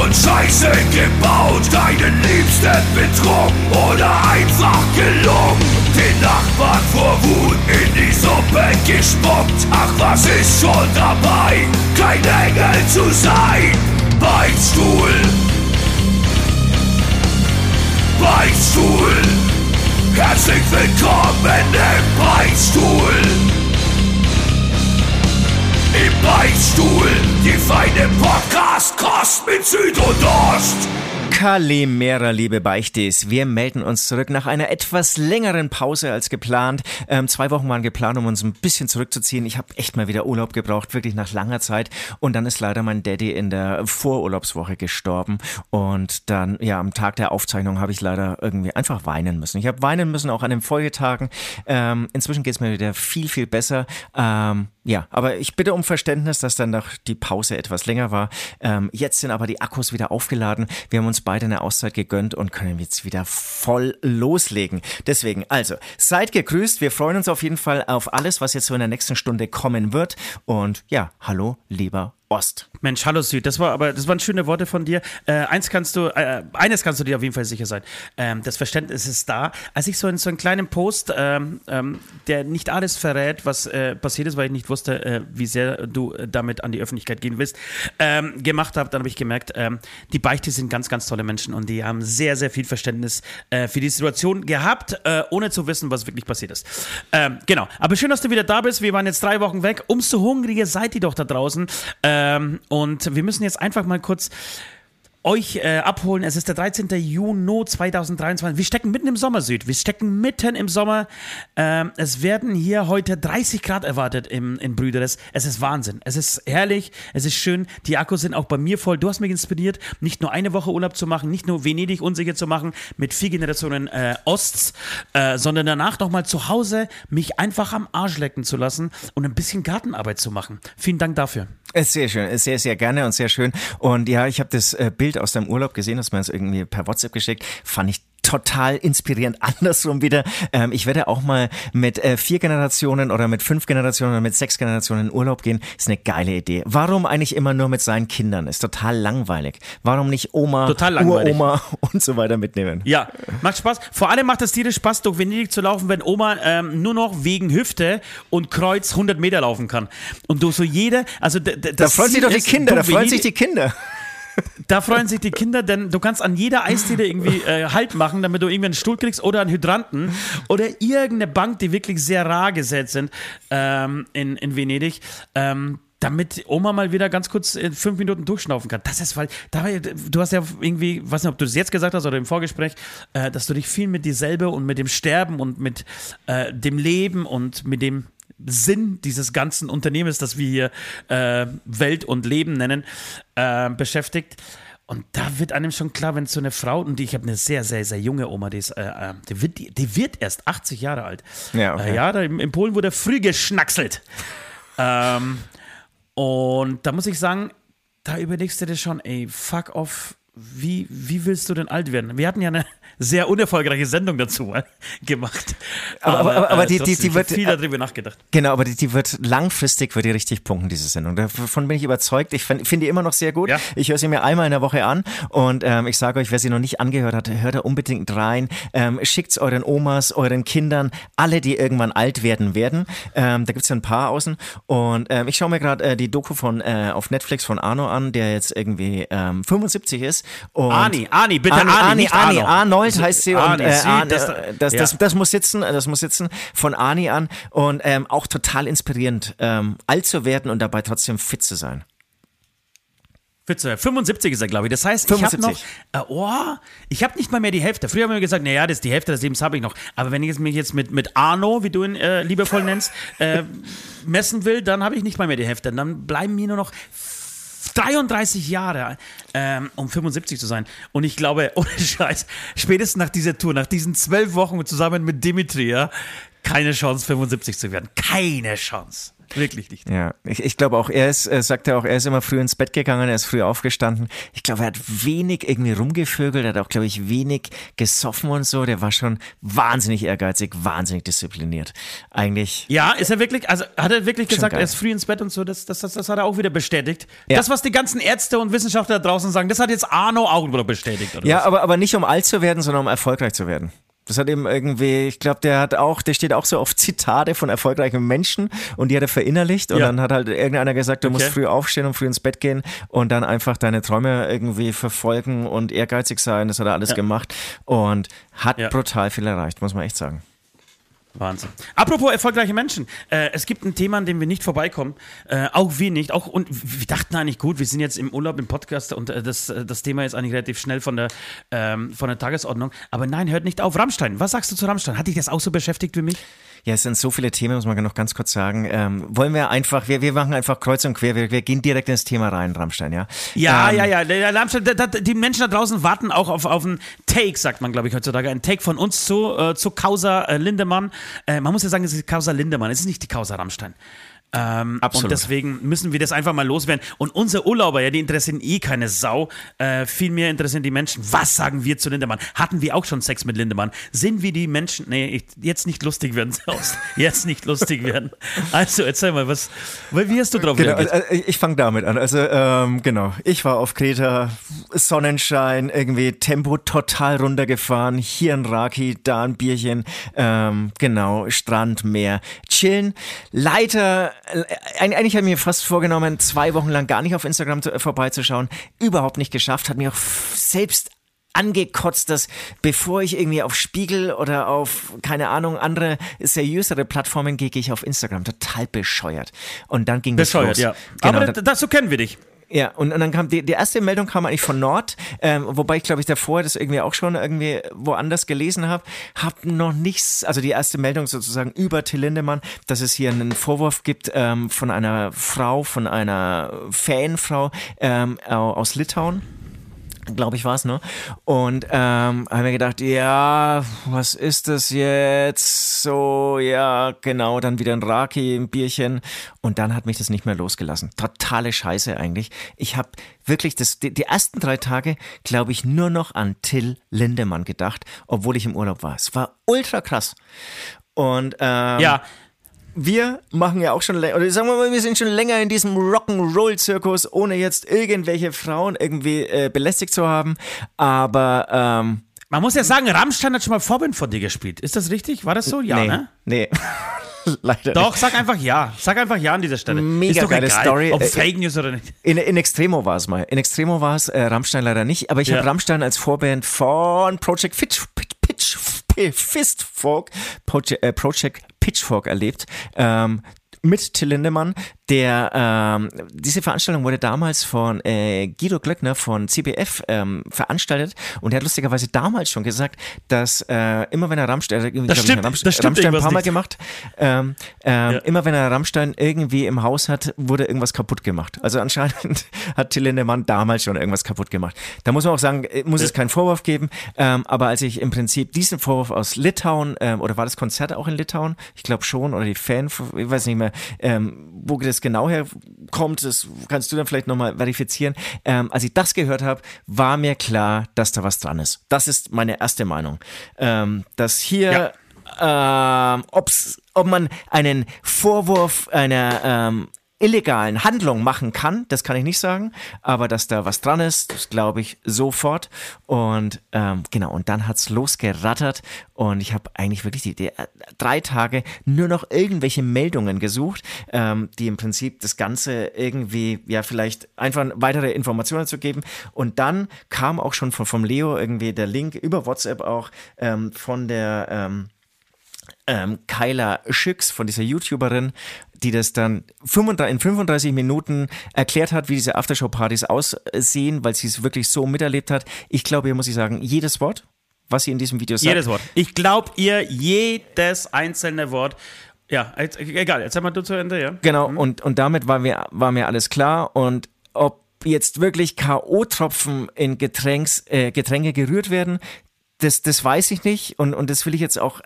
und Scheiße gebaut, deinen Liebsten betrogen oder einfach gelogen, den Nachbarn vor Wut in die Suppe gespuckt. Ach, was ist schon dabei, kein Engel zu sein. Beichtstuhl, Beichtstuhl, herzlich willkommen im Beichtstuhl. Im Beichtstuhl, die feine Podcast-Kost mit Süd und Ost. Kalimera, liebe Beichtis, wir melden uns zurück nach einer etwas längeren Pause als geplant. 2 Wochen waren geplant, um uns ein bisschen zurückzuziehen. Ich habe echt mal wieder Urlaub gebraucht, wirklich nach langer Zeit. Und dann ist leider mein Daddy in der Vorurlaubswoche gestorben. Und dann, ja, am Tag der Aufzeichnung habe ich leider irgendwie einfach weinen müssen. Ich habe weinen müssen, auch an den Folgetagen. Inzwischen geht es mir wieder viel, viel besser. Ja, aber ich bitte um Verständnis, dass dann doch die Pause etwas länger war. Jetzt sind aber die Akkus wieder aufgeladen. Wir haben uns beide eine Auszeit gegönnt und können jetzt wieder voll loslegen. Deswegen, also, seid gegrüßt. Wir freuen uns auf jeden Fall auf alles, was jetzt so in der nächsten Stunde kommen wird. Und ja, hallo, lieber Ost. Mensch, hallo Süd, das waren schöne Worte von dir. Eines kannst du dir auf jeden Fall sicher sein. Das Verständnis ist da. Als ich so einen kleinen Post, der nicht alles verrät, was passiert ist, weil ich nicht wusste, wie sehr du damit an die Öffentlichkeit gehen willst, gemacht habe, dann habe ich gemerkt, die Beichte sind ganz, ganz tolle Menschen und die haben sehr, sehr viel Verständnis für die Situation gehabt, ohne zu wissen, was wirklich passiert ist. Genau, aber schön, dass du wieder da bist. Wir waren jetzt 3 Wochen weg. Umso hungriger seid ihr doch da draußen. Und wir müssen jetzt einfach mal kurz euch abholen. Es ist der 13. Juni 2023. Wir stecken mitten im Sommer, Süd. Wir stecken mitten im Sommer. Es werden hier heute 30 Grad erwartet in Brüderes. Es ist Wahnsinn. Es ist herrlich. Es ist schön. Die Akkus sind auch bei mir voll. Du hast mich inspiriert, nicht nur eine Woche Urlaub zu machen, nicht nur Venedig unsicher zu machen mit 4 Generationen Osts, sondern danach nochmal zu Hause mich einfach am Arsch lecken zu lassen und ein bisschen Gartenarbeit zu machen. Vielen Dank dafür. Ist sehr schön, ist sehr, sehr gerne und sehr schön. Und ja, ich habe das Bild aus deinem Urlaub gesehen, hast mir das irgendwie per WhatsApp geschickt, fand ich total inspirierend, andersrum wieder. Ich werde auch mal mit 4 Generationen oder mit 5 Generationen oder mit 6 Generationen in Urlaub gehen. Ist eine geile Idee. Warum eigentlich immer nur mit seinen Kindern? Ist total langweilig. Warum nicht Oma, Uroma und so weiter mitnehmen? Ja, macht Spaß. Vor allem macht es tierisch Spaß, durch Venedig zu laufen, wenn Oma nur noch wegen Hüfte und Kreuz 100 Meter laufen kann. Und du so jeder, also da freuen sich die Kinder. Da freuen sich die Kinder, denn du kannst an jeder Eisdiele irgendwie Halt machen, damit du irgendwie einen Stuhl kriegst oder einen Hydranten oder irgendeine Bank, die wirklich sehr rar gesät sind in Venedig. Damit Oma mal wieder ganz kurz in 5 Minuten durchschnaufen kann. Das ist, weil du hast ja irgendwie, weiß nicht, ob du das jetzt gesagt hast oder im Vorgespräch, dass du dich viel mit dir selber und mit dem Sterben und mit dem Leben und mit dem Sinn dieses ganzen Unternehmens, das wir hier Welt und Leben nennen, beschäftigt. Und da wird einem schon klar, wenn so eine Frau, und ich habe eine sehr, sehr, sehr junge Oma, die wird erst 80 Jahre alt. Ja, okay. Ja, in Polen wurde früh geschnackselt. Und da muss ich sagen, da überlegst du dir schon, ey, fuck off, wie willst du denn alt werden? Wir hatten ja eine sehr unerfolgreiche Sendung dazu gemacht. Aber die wird viel darüber nachgedacht. Genau, aber die wird langfristig wird die richtig punkten, diese Sendung. Davon bin ich überzeugt. Ich finde die immer noch sehr gut. Ja. Ich höre sie mir einmal in der Woche an und ich sage euch, wer sie noch nicht angehört hat, hört da unbedingt rein. Schickt's euren Omas, euren Kindern, alle, die irgendwann alt werden. Da gibt's ja ein paar außen. Und ich schaue mir gerade die Doku auf Netflix von Arno an, der jetzt irgendwie 75 ist. Und Arni, bitte Arni, Arno. Heißt sie und das muss sitzen von Arni an und auch total inspirierend, alt zu werden und dabei trotzdem fit zu sein. 75 ist er, glaube ich. Das heißt, ich habe noch, ich habe nicht mal mehr die Hälfte. Früher haben wir gesagt, naja, das ist die Hälfte des Lebens habe ich noch. Aber wenn ich es mich jetzt mit Arno, wie du ihn liebevoll nennst, messen will, dann habe ich nicht mal mehr die Hälfte. Und dann bleiben mir nur noch 33 Jahre, um 75 zu sein. Und ich glaube, ohne Scheiß, spätestens nach dieser Tour, nach diesen 12 Wochen zusammen mit Dimitri, keine Chance, 75 zu werden. Keine Chance. Wirklich nicht. Ja, ich glaube auch, er ist, sagt er auch, er ist immer früh ins Bett gegangen, er ist früh aufgestanden. Ich glaube, er hat wenig irgendwie rumgevögelt, er hat auch, glaube ich, wenig gesoffen und so. Der war schon wahnsinnig ehrgeizig, wahnsinnig diszipliniert. Eigentlich. Ja, ist er wirklich, also hat er wirklich gesagt, geil. Er ist früh ins Bett und so, das hat er auch wieder bestätigt. Ja. Das, was die ganzen Ärzte und Wissenschaftler da draußen sagen, das hat jetzt Arno auch wieder bestätigt. Oder ja, was? Aber nicht um alt zu werden, sondern um erfolgreich zu werden. Das hat eben irgendwie, ich glaube, der steht auch so auf Zitate von erfolgreichen Menschen und die hat er verinnerlicht und dann hat halt irgendeiner gesagt, du musst früh aufstehen und früh ins Bett gehen und dann einfach deine Träume irgendwie verfolgen und ehrgeizig sein, das hat er alles gemacht und hat brutal viel erreicht, muss man echt sagen. Wahnsinn. Apropos erfolgreiche Menschen. Es gibt ein Thema, an dem wir nicht vorbeikommen. Auch wir nicht. Auch, und wir dachten eigentlich, gut, wir sind jetzt im Urlaub, im Podcast und das Thema ist eigentlich relativ schnell von der Tagesordnung. Aber nein, hört nicht auf. Rammstein. Was sagst du zu Rammstein? Hat dich das auch so beschäftigt wie mich? Ja, es sind so viele Themen, muss man noch ganz kurz sagen. Wollen wir einfach, wir machen einfach kreuz und quer, wir gehen direkt ins Thema rein, Rammstein, ja? Ja, Rammstein, die Menschen da draußen warten auch auf einen Take, sagt man, glaube ich, heutzutage. Ein Take von uns zu Causa Lindemann. Man muss ja sagen, es ist die Causa Lindemann, es ist nicht die Causa Rammstein. Absolut. Und deswegen müssen wir das einfach mal loswerden. Und unsere Urlauber, die interessieren keine Sau. Vielmehr interessieren die Menschen. Was sagen wir zu Lindemann? Hatten wir auch schon Sex mit Lindemann? Sind wir die Menschen? Jetzt nicht lustig werden. Jetzt nicht lustig werden. Also erzähl mal, wie hast du drauf reagiert? Genau, ich fange damit an. Also genau, ich war auf Kreta, Sonnenschein, irgendwie Tempo total runtergefahren. Hier ein Raki, da ein Bierchen. Genau, Strand, Meer, chillen. Eigentlich habe ich mir fast vorgenommen, 2 Wochen lang gar nicht auf Instagram vorbeizuschauen. Überhaupt nicht geschafft. Hat mich auch selbst angekotzt, dass bevor ich irgendwie auf Spiegel oder auf, keine Ahnung, andere seriösere Plattformen gehe, ich auf Instagram. Total bescheuert. Und dann ging das los. Ja. Genau, aber dazu kennen wir dich. Ja, und dann kam die erste Meldung kam eigentlich von Nord, wobei ich glaube ich davor das irgendwie auch schon irgendwie woanders gelesen habe noch nichts, also die erste Meldung sozusagen über Till Lindemann, dass es hier einen Vorwurf gibt von einer Fanfrau aus Litauen. Glaube ich war es, ne? Und haben wir gedacht, ja, was ist das jetzt? So, ja, genau, dann wieder ein Raki, ein Bierchen. Und dann hat mich das nicht mehr losgelassen. Totale Scheiße eigentlich. Ich habe wirklich die ersten 3 Tage, glaube ich, nur noch an Till Lindemann gedacht, obwohl ich im Urlaub war. Es war ultra krass. Und wir machen ja auch schon länger, oder sagen wir mal, wir sind schon länger in diesem Rock'n'Roll-Zirkus, ohne jetzt irgendwelche Frauen irgendwie belästigt zu haben, aber man muss ja sagen, Rammstein hat schon mal Vorbild von dir gespielt. Ist das richtig? War das so? Ja, nee, ne? Nee. Leider doch, nicht. Sag einfach ja an dieser Stelle. Mega ist doch geile egal, Story. Ob Fake News oder nicht. In Extremo war es mal. In Extremo war es Rammstein leider nicht, aber ich habe Rammstein als Vorband von Project Project Pitchfork erlebt, mit Till Lindemann, der diese Veranstaltung wurde damals von Guido Glöckner von CBF veranstaltet und der hat lustigerweise damals schon gesagt, dass immer wenn er Rammstein ein paar Mal gemacht, immer wenn er Rammstein irgendwie im Haus hat, wurde irgendwas kaputt gemacht. Also anscheinend hat Till Lindemann damals schon irgendwas kaputt gemacht. Da muss man auch sagen, muss es keinen Vorwurf geben, aber als ich im Prinzip diesen Vorwurf aus Litauen, oder war das Konzert auch in Litauen? Ich glaube schon, oder die Fan, ich weiß nicht mehr, wo das genau herkommt, das kannst du dann vielleicht nochmal verifizieren. Als ich das gehört habe, war mir klar, dass da was dran ist. Das ist meine erste Meinung. Dass hier, ob man einen Vorwurf einer illegalen Handlung machen kann, das kann ich nicht sagen, aber dass da was dran ist, das glaube ich sofort. Und genau, und dann hat's losgerattert und ich habe eigentlich wirklich die 3 Tage nur noch irgendwelche Meldungen gesucht, die im Prinzip das Ganze irgendwie, ja vielleicht einfach weitere Informationen zu geben. Und dann kam auch schon vom Leo irgendwie der Link über WhatsApp auch von der Kayla Shakes, von dieser YouTuberin, die das dann in 35 Minuten erklärt hat, wie diese Aftershow-Partys aussehen, weil sie es wirklich so miterlebt hat. Ich glaube, hier muss ich sagen, jedes Wort, was sie in diesem Video sagt. Jedes Wort. Ich glaube ihr jedes einzelne Wort. Ja, egal, jetzt haben wir zu Ende, ja. Genau, und damit war mir alles klar. Und ob jetzt wirklich K.O.-Tropfen in Getränke gerührt werden, das weiß ich nicht. Und das will ich jetzt auch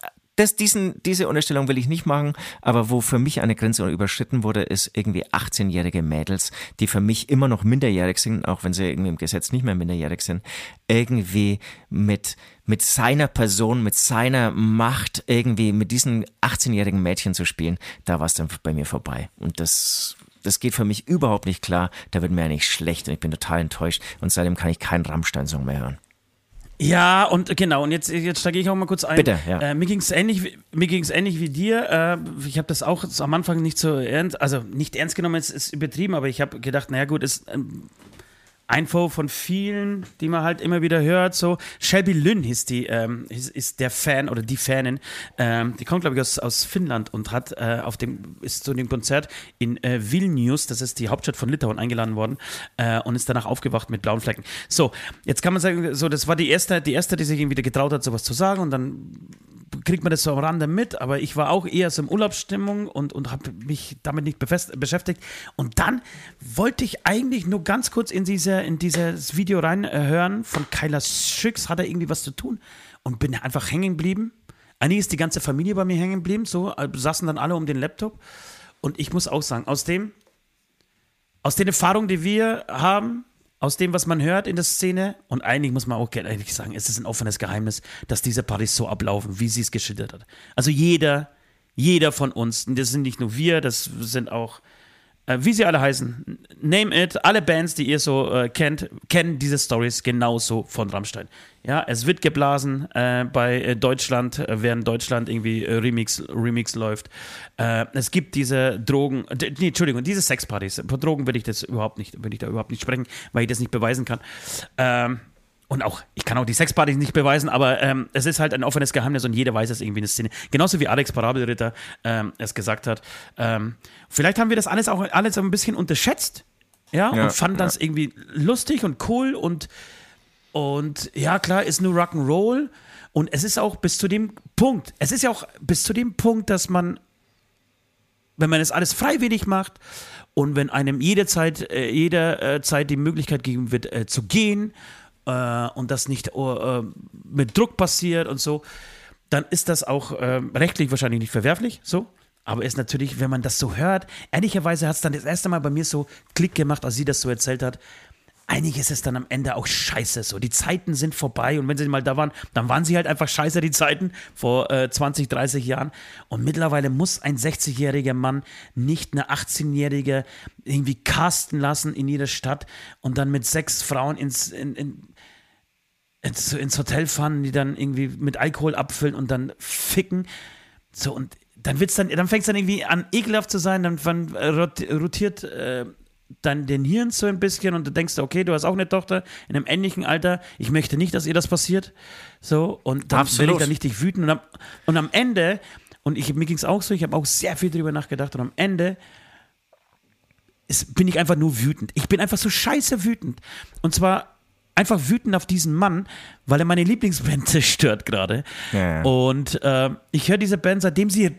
Diese Unterstellung will ich nicht machen, aber wo für mich eine Grenze überschritten wurde, ist irgendwie 18-jährige Mädels, die für mich immer noch minderjährig sind, auch wenn sie irgendwie im Gesetz nicht mehr minderjährig sind, irgendwie mit seiner Person, mit seiner Macht irgendwie mit diesen 18-jährigen Mädchen zu spielen, da war es dann bei mir vorbei. Und das geht für mich überhaupt nicht klar, da wird mir ja nicht schlecht und ich bin total enttäuscht und seitdem kann ich keinen Rammstein-Song mehr hören. Ja, und genau, und jetzt steige ich auch mal kurz ein. Bitte, ja. Mir ging's ähnlich wie dir. Ich habe das auch am Anfang nicht so ernst, also nicht ernst genommen, jetzt ist übertrieben, aber ich habe gedacht, naja gut, ist ein Info von vielen, die man halt immer wieder hört, so. Shelby Lynn hieß die, ist der Fan oder die Fanin, die kommt, glaube ich, aus Finnland und hat ist zu dem Konzert in Vilnius, das ist die Hauptstadt von Litauen, eingeladen worden und ist danach aufgewacht mit blauen Flecken. So, jetzt kann man sagen, so, das war die erste, die sich irgendwie getraut hat, sowas zu sagen und dann kriegt man das so am Rande mit, aber ich war auch eher so in Urlaubsstimmung und habe mich damit nicht beschäftigt. Und dann wollte ich eigentlich nur ganz kurz in dieses Video reinhören von Kayla Shakes, hat er irgendwie was zu tun und bin einfach hängen geblieben. Eigentlich ist die ganze Familie bei mir hängen geblieben, so saßen dann alle um den Laptop und ich muss auch sagen, aus den Erfahrungen, die wir haben, aus dem, was man hört in der Szene, und eigentlich muss man auch ehrlich sagen, es ist ein offenes Geheimnis, dass diese Partys so ablaufen, wie sie es geschildert hat. Also jeder von uns, das sind nicht nur wir, das sind auch, wie sie alle heißen, name it, alle Bands, die ihr so kennt, kennen diese Stories genauso von Rammstein. Ja, es wird geblasen bei Deutschland, während Deutschland irgendwie Remix läuft. Es gibt diese diese Sexpartys. Von Drogen will ich da überhaupt nicht sprechen, weil ich das nicht beweisen kann. Und auch, ich kann auch die Sexpartys nicht beweisen, aber es ist halt ein offenes Geheimnis und jeder weiß, es irgendwie eine Szene. Genauso wie Alex Parabelritter es gesagt hat. Vielleicht haben wir das alles ein bisschen unterschätzt, ja und fanden das irgendwie lustig und cool und ja, klar, ist nur Rock'n'Roll und es ist ja auch bis zu dem Punkt, dass man, wenn man das alles freiwillig macht und wenn einem jederzeit die Möglichkeit gegeben wird, zu gehen, und das nicht mit Druck passiert und so, dann ist das auch rechtlich wahrscheinlich nicht verwerflich, so. Aber ist natürlich, wenn man das so hört, ehrlicherweise hat es dann das erste Mal bei mir so Klick gemacht, als sie das so erzählt hat. Eigentlich ist es dann am Ende auch scheiße, so. Die Zeiten sind vorbei und wenn sie mal da waren, dann waren sie halt einfach scheiße, die Zeiten vor 20, 30 Jahren. Und mittlerweile muss ein 60-jähriger Mann nicht eine 18-jährige irgendwie casten lassen in jeder Stadt und dann mit 6 Frauen ins Hotel fahren, die dann irgendwie mit Alkohol abfüllen und dann ficken. So, und dann fängt es dann irgendwie an, ekelhaft zu sein, dann rotiert dann den Hirn so ein bisschen und du denkst, okay, du hast auch eine Tochter in einem ähnlichen Alter, ich möchte nicht, dass ihr das passiert. So, und dann will ich dann nicht dich wüten. Und am Ende, mir ging es auch so, ich habe auch sehr viel drüber nachgedacht und am Ende bin ich einfach nur wütend. Ich bin einfach so scheiße wütend. Und zwar einfach wütend auf diesen Mann, weil er meine Lieblingsband zerstört gerade. Ja. Und ich höre diese Band, seitdem sie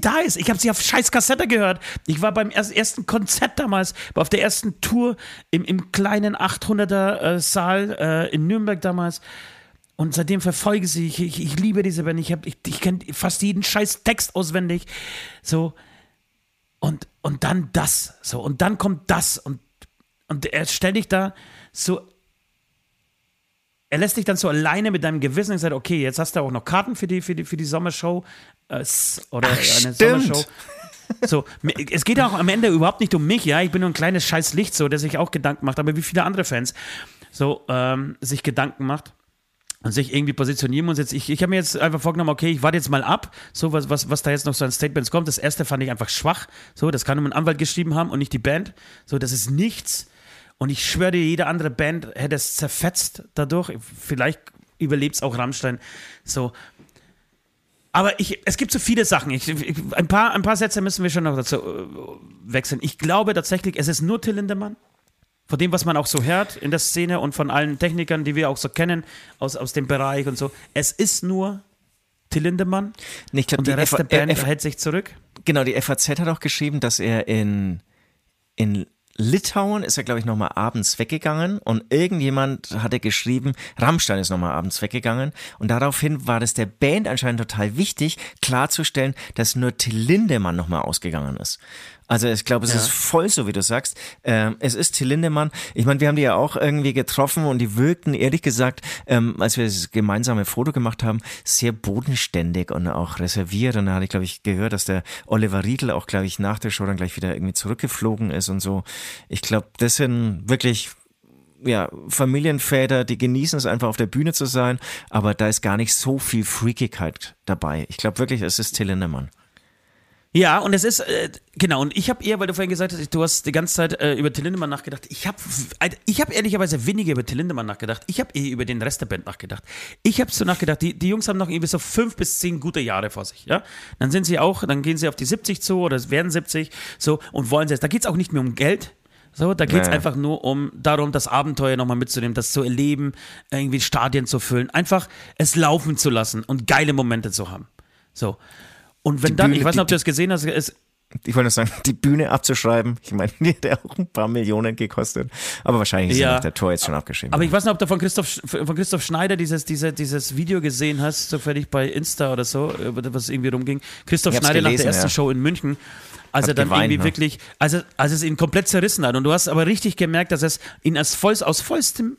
da ist. Ich habe sie auf scheiß Kassette gehört. Ich war beim ersten Konzert damals, auf der ersten Tour im kleinen 800er-Saal in Nürnberg damals. Und seitdem verfolge sie. Ich liebe diese Band. Ich kenne fast jeden scheiß Text auswendig. So. Und dann das. So. Und dann kommt das. Und er stellt dich da so... Er lässt dich dann so alleine mit deinem Gewissen und sagt, okay, jetzt hast du auch noch Karten für die Sommershow oder eine Sommershow. So, es geht auch am Ende überhaupt nicht um mich, ja, ich bin nur ein kleines scheiß Licht, so, der sich auch Gedanken macht, aber wie viele andere Fans so sich Gedanken macht und sich irgendwie positionieren muss. Ich habe mir jetzt einfach vorgenommen, okay, ich warte jetzt mal ab, so was da jetzt noch so an Statements kommt. Das erste fand ich einfach schwach, so, das kann nur mein Anwalt geschrieben haben und nicht die Band, so, das ist nichts. Und ich schwöre dir, jede andere Band hätte es zerfetzt dadurch. Vielleicht überlebt es auch Rammstein. So. Aber es gibt so viele Sachen. Ein paar Sätze müssen wir schon noch dazu wechseln. Ich glaube tatsächlich, es ist nur Till Lindemann. Von dem, was man auch so hört in der Szene und von allen Technikern, die wir auch so kennen aus dem Bereich und so. Es ist nur Till Lindemann. Ich glaub, und der Rest der Band hält sich zurück. Genau, die FAZ hat auch geschrieben, dass er in Litauen ist er, glaube ich, nochmal abends weggegangen und irgendjemand hatte geschrieben, Rammstein ist nochmal abends weggegangen und daraufhin war das der Band anscheinend total wichtig, klarzustellen, dass nur Till Lindemann nochmal ausgegangen ist. Also ich glaube, es ist voll so, wie du sagst. Es ist Till Lindemann. Ich meine, wir haben die ja auch irgendwie getroffen und die wirkten, ehrlich gesagt, als wir das gemeinsame Foto gemacht haben, sehr bodenständig und auch reserviert. Und da hatte ich, glaube ich, gehört, dass der Oliver Riedl auch, glaube ich, nach der Show dann gleich wieder irgendwie zurückgeflogen ist und so. Ich glaube, das sind wirklich Familienväter, die genießen es einfach auf der Bühne zu sein, aber da ist gar nicht so viel Freakigkeit dabei. Ich glaube wirklich, es ist Till Lindemann. Ja, und es ist, genau, und ich habe eher, weil du vorhin gesagt hast, du hast die ganze Zeit über Till Lindemann nachgedacht, ich hab ehrlicherweise weniger über Till Lindemann nachgedacht, ich habe eher über den Rest der Band nachgedacht. Ich habe so nachgedacht, die Jungs haben noch irgendwie so 5 bis 10 gute Jahre vor sich, ja, dann sind sie auch, dann gehen sie auf die 70 zu oder werden 70, so, und wollen sie jetzt, da geht's auch nicht mehr um Geld. So, da geht es einfach nur darum, das Abenteuer nochmal mitzunehmen, das zu erleben, irgendwie Stadien zu füllen, einfach es laufen zu lassen und geile Momente zu haben. So. Und wenn die dann, Bühne, ich weiß nicht, ob du das gesehen hast, ich wollte nur sagen, die Bühne abzuschreiben, ich meine, die hat ja auch ein paar Millionen gekostet, aber wahrscheinlich ist ja der Tor jetzt schon abgeschrieben. Aber ich weiß nicht, ob du von Christoph Schneider dieses Video gesehen hast, zufällig bei Insta oder so, was irgendwie rumging. Christoph Schneider gelesen, nach der ersten Show in München, als er dann geweint, irgendwie wirklich, als es ihn komplett zerrissen hat. Und du hast aber richtig gemerkt, dass es ihn aus vollstem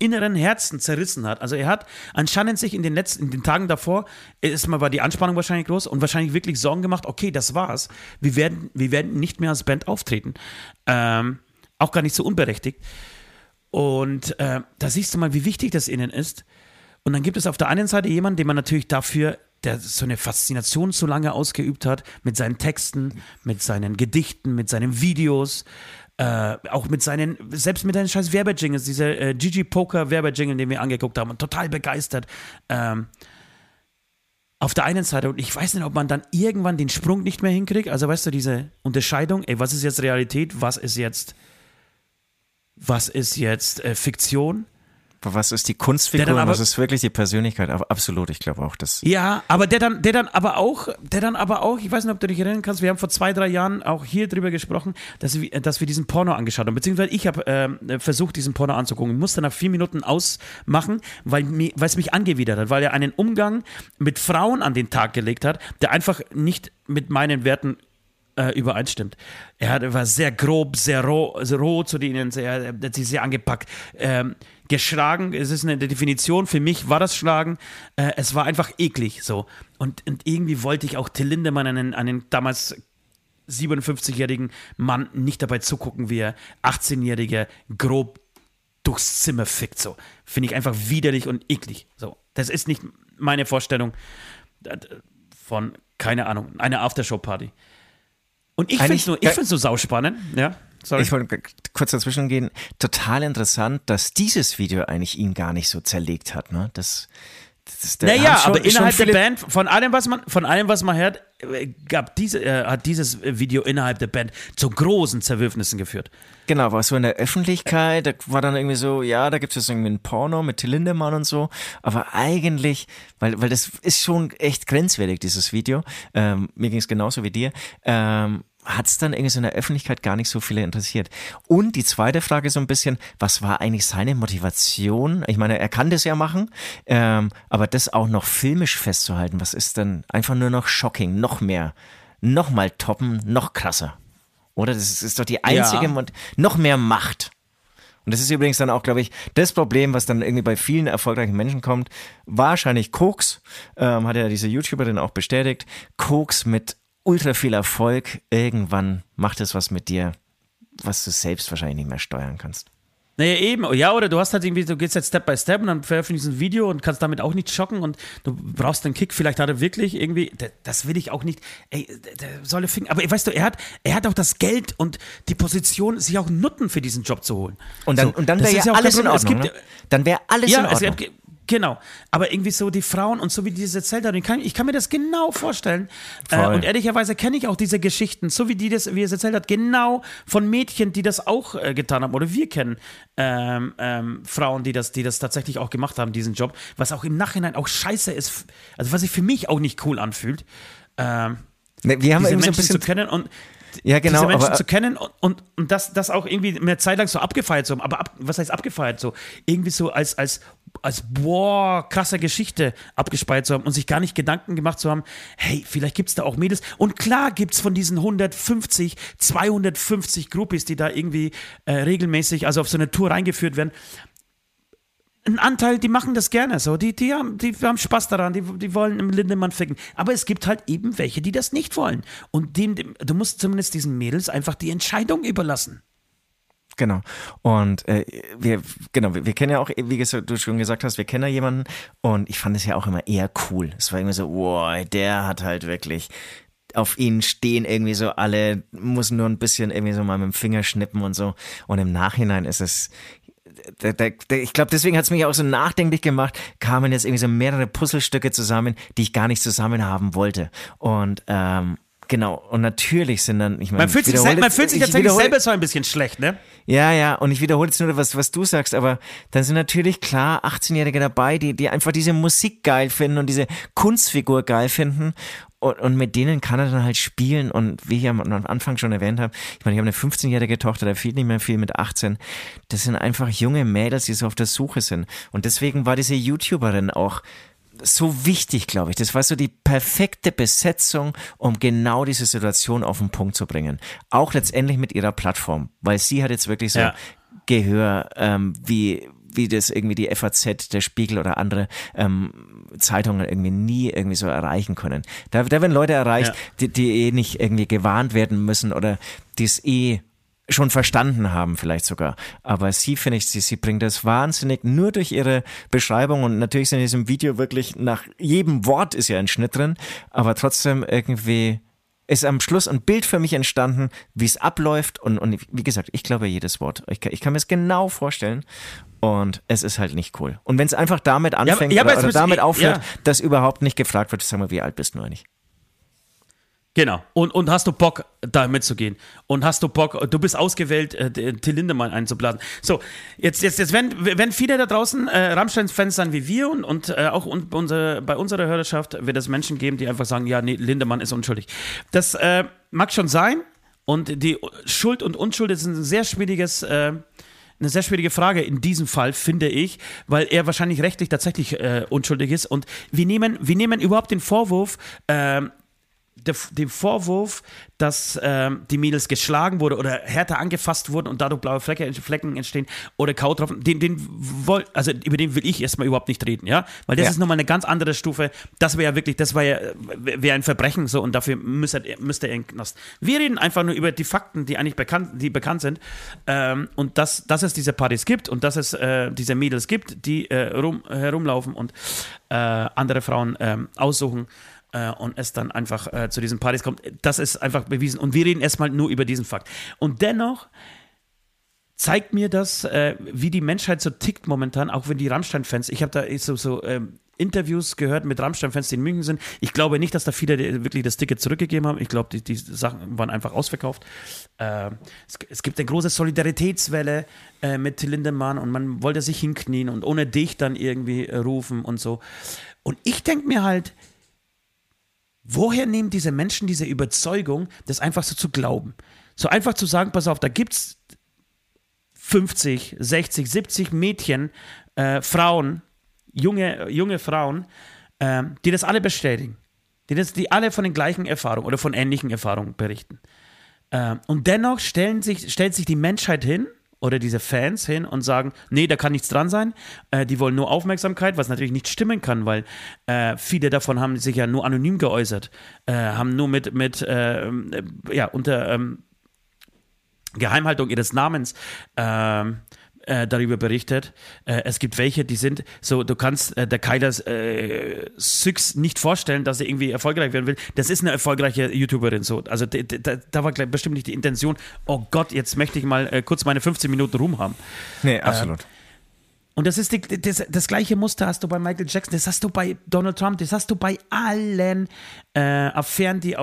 inneren Herzen zerrissen hat. Also er hat anscheinend sich in den Tagen davor, erstmal war die Anspannung wahrscheinlich groß und wahrscheinlich wirklich Sorgen gemacht, okay, das war's. Wir werden nicht mehr als Band auftreten. Auch gar nicht so unberechtigt. Und da siehst du mal, wie wichtig das ihnen ist. Und dann gibt es auf der einen Seite jemanden, den man natürlich dafür, der so eine Faszination so lange ausgeübt hat, mit seinen Texten, mit seinen Gedichten, mit seinen Videos, auch mit seinen, selbst mit seinen scheiß Werbejingles, dieser GG-Poker-Werbejingle, den wir angeguckt haben und total begeistert. Auf der einen Seite, und ich weiß nicht, ob man dann irgendwann den Sprung nicht mehr hinkriegt, also weißt du, diese Unterscheidung, ey, was ist jetzt Realität, was ist jetzt Fiktion? Was ist die Kunstfigur und was ist wirklich die Persönlichkeit? Aber absolut, ich glaube auch das. Ja, aber der dann aber auch, ich weiß nicht, ob du dich erinnern kannst, wir haben vor 2-3 Jahren auch hier drüber gesprochen, dass wir diesen Porno angeschaut haben, beziehungsweise ich habe versucht, diesen Porno anzugucken. Ich musste nach 4 Minuten ausmachen, weil es mich angewidert hat, weil er einen Umgang mit Frauen an den Tag gelegt hat, der einfach nicht mit meinen Werten übereinstimmt. Er war sehr grob, sehr roh zu denen, er hat sich sehr angepackt. Geschlagen, es ist eine Definition, für mich war das Schlagen, es war einfach eklig so. Und irgendwie wollte ich auch Till Lindemann, einen damals 57-jährigen Mann, nicht dabei zugucken, wie er 18-Jährige grob durchs Zimmer fickt. So. Finde ich einfach widerlich und eklig. So. Das ist nicht meine Vorstellung von, keine Ahnung, einer Aftershow-Party. Und ich finde es so sauspannend, ja. Sorry. Ich wollte kurz dazwischen gehen. Total interessant, dass dieses Video eigentlich ihn gar nicht so zerlegt hat, ne? Aber innerhalb der Band, von allem was man hört, hat dieses Video innerhalb der Band zu großen Zerwürfnissen geführt. Genau, aber so in der Öffentlichkeit, da war dann irgendwie so, ja, da gibt es jetzt irgendwie ein Porno mit Till Lindemann und so, aber eigentlich, weil das ist schon echt grenzwertig, dieses Video, mir ging es genauso wie dir, hat es dann irgendwie so in der Öffentlichkeit gar nicht so viele interessiert. Und die zweite Frage so ein bisschen, was war eigentlich seine Motivation? Ich meine, er kann das ja machen, aber das auch noch filmisch festzuhalten, was ist dann einfach nur noch shocking, noch mehr, noch mal toppen, noch krasser. Oder? Das ist doch die einzige, noch mehr Macht. Und das ist übrigens dann auch, glaube ich, das Problem, was dann irgendwie bei vielen erfolgreichen Menschen kommt. Wahrscheinlich Koks, hat ja diese YouTuberin auch bestätigt, Koks mit ultra viel Erfolg, irgendwann macht es was mit dir, was du selbst wahrscheinlich nicht mehr steuern kannst. Naja, eben. Ja, oder du hast halt irgendwie, du gehst jetzt Step by Step und dann veröffentlichst ein Video und kannst damit auch nicht schocken und du brauchst einen Kick. Vielleicht hat er wirklich irgendwie, das will ich auch nicht, ey, der soll er finden. Aber weißt du, er hat auch das Geld und die Position, sich auch Nutten für diesen Job zu holen. Und dann wäre ja alles in Ordnung. Dann wäre alles in Ordnung. Genau, aber irgendwie so die Frauen und so wie diese Zelda, ich kann mir das genau vorstellen. Und ehrlicherweise kenne ich auch diese Geschichten, so wie es erzählt hat, genau von Mädchen, die das auch getan haben. Oder wir kennen Frauen, die das tatsächlich auch gemacht haben, diesen Job. Was auch im Nachhinein auch scheiße ist, also was sich für mich auch nicht cool anfühlt, diese Menschen so ein bisschen zu kennen. Und ja, genau, diese Menschen zu kennen und das auch irgendwie eine Zeit lang so abgefeiert zu haben. Aber was heißt abgefeiert so? Irgendwie so als boah, krasse Geschichte abgespeiert zu haben und sich gar nicht Gedanken gemacht zu haben, hey, vielleicht gibt es da auch Mädels. Und klar gibt es von diesen 150, 250 Groupies, die da irgendwie regelmäßig, also auf so eine Tour reingeführt werden, ein Anteil, die machen das gerne so, die haben Spaß daran, die wollen im Lindemann ficken, aber es gibt halt eben welche, die das nicht wollen und du musst zumindest diesen Mädels einfach die Entscheidung überlassen. Genau. Und wir kennen ja auch, wie du schon gesagt hast, wir kennen ja jemanden und ich fand es ja auch immer eher cool. Es war irgendwie so, wow, der hat halt wirklich, auf ihn stehen irgendwie so alle, muss nur ein bisschen irgendwie so mal mit dem Finger schnippen und so. Und im Nachhinein ist es, ich glaube, deswegen hat es mich auch so nachdenklich gemacht, kamen jetzt irgendwie so mehrere Puzzlestücke zusammen, die ich gar nicht zusammen haben wollte. Und genau, und natürlich sind dann, ich meine, man fühlt sich tatsächlich selber so ein bisschen schlecht, ne? Ja, und ich wiederhole jetzt nur, was du sagst, aber dann sind natürlich klar 18-Jährige dabei, die einfach diese Musik geil finden und diese Kunstfigur geil finden. Und mit denen kann er dann halt spielen. Und wie ich am Anfang schon erwähnt habe, ich meine, ich habe eine 15-jährige Tochter, da fehlt nicht mehr viel mit 18. Das sind einfach junge Mädels, die so auf der Suche sind. Und deswegen war diese YouTuberin auch so wichtig, glaube ich. Das war so die perfekte Besetzung, um genau diese Situation auf den Punkt zu bringen. Auch letztendlich mit ihrer Plattform. Weil sie hat jetzt wirklich so Gehör, wie das irgendwie die FAZ, der Spiegel oder andere Zeitungen irgendwie nie irgendwie so erreichen können. Da werden Leute erreicht, die eh nicht irgendwie gewarnt werden müssen oder die es eh schon verstanden haben vielleicht sogar. Aber sie, finde ich, sie bringt das wahnsinnig nur durch ihre Beschreibung und natürlich sind in diesem Video wirklich nach jedem Wort ist ja ein Schnitt drin, aber trotzdem irgendwie ist am Schluss ein Bild für mich entstanden, wie es abläuft und wie gesagt, ich glaube jedes Wort. Ich kann mir es genau vorstellen und es ist halt nicht cool. Und wenn es einfach damit anfängt oder damit aufhört, dass überhaupt nicht gefragt wird, sag mal, wie alt bist du eigentlich? Genau. Und hast du Bock, da mitzugehen? Und hast du Bock, du bist ausgewählt, Till Lindemann einzublasen. So, jetzt wenn viele da draußen Rammstein-Fans sind wie wir und auch bei unserer Hörerschaft wird es Menschen geben, die einfach sagen, ja, nee, Lindemann ist unschuldig. Das mag schon sein und die Schuld und Unschuld ist ein sehr schwieriges eine sehr schwierige Frage in diesem Fall, finde ich, weil er wahrscheinlich rechtlich tatsächlich unschuldig ist. Und wir nehmen überhaupt den Vorwurf, dass die Mädels geschlagen wurde oder härter angefasst wurden und dadurch blaue Flecken entstehen oder Kautropfen, über den will ich erstmal überhaupt nicht reden, ja, weil das ist nochmal eine ganz andere Stufe, das wäre ein Verbrechen so und dafür müsste er in den Knast. Wir reden einfach nur über die Fakten, die eigentlich bekannt sind und dass es diese Partys gibt und dass es diese Mädels gibt, die herumlaufen und andere Frauen aussuchen. Und es dann einfach zu diesen Partys kommt, das ist einfach bewiesen. Und wir reden erstmal nur über diesen Fakt. Und dennoch zeigt mir das, wie die Menschheit so tickt momentan, auch wenn die Rammstein-Fans, ich habe da so Interviews gehört mit Rammstein-Fans, die in München sind. Ich glaube nicht, dass da viele wirklich das Ticket zurückgegeben haben. Ich glaube, die Sachen waren einfach ausverkauft. Es gibt eine große Solidaritätswelle mit Lindemann und man wollte sich hinknien und ohne dich dann irgendwie rufen und so. Und ich denke mir halt, woher nehmen diese Menschen diese Überzeugung, das einfach so zu glauben? So einfach zu sagen, pass auf, da gibt's 50, 60, 70 Mädchen, Frauen, junge Frauen, die das alle bestätigen. Die alle von den gleichen Erfahrungen oder von ähnlichen Erfahrungen berichten. Und dennoch stellt sich die Menschheit hin oder diese Fans hin und sagen, nee, da kann nichts dran sein, die wollen nur Aufmerksamkeit, was natürlich nicht stimmen kann, weil viele davon haben sich ja nur anonym geäußert, haben nur unter Geheimhaltung ihres Namens darüber berichtet. Es gibt welche, die sind so, du kannst der Kayla Shakes nicht vorstellen, dass sie irgendwie erfolgreich werden will. Das ist eine erfolgreiche YouTuberin. So. Also da war bestimmt nicht die Intention, oh Gott, jetzt möchte ich mal kurz meine 15 Minuten Ruhm haben. Nee, absolut. Und das ist das gleiche Muster hast du bei Michael Jackson, das hast du bei Donald Trump, das hast du bei allen Affären, die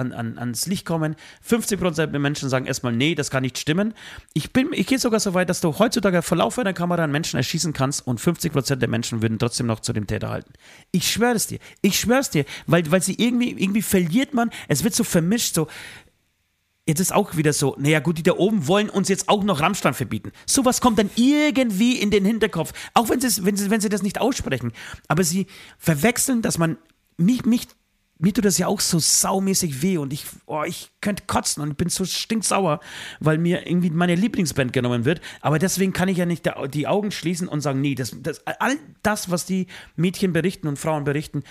ans Licht kommen. 50% der Menschen sagen erstmal, nee, das kann nicht stimmen. Ich gehe sogar so weit, dass du heutzutage vor laufender Kamera einen Menschen erschießen kannst und 50% der Menschen würden trotzdem noch zu dem Täter halten. Ich schwöre es dir, weil sie irgendwie verliert man, es wird so vermischt, so jetzt ist auch wieder so, naja gut, die da oben wollen uns jetzt auch noch Rammstein verbieten. Sowas kommt dann irgendwie in den Hinterkopf, auch wenn sie das nicht aussprechen. Aber sie verwechseln, dass man, mir tut das ja auch so saumäßig weh und ich könnte kotzen und bin so stinksauer, weil mir irgendwie meine Lieblingsband genommen wird. Aber deswegen kann ich ja nicht die Augen schließen und sagen, nee, all das, was die Mädchen berichten und Frauen berichten,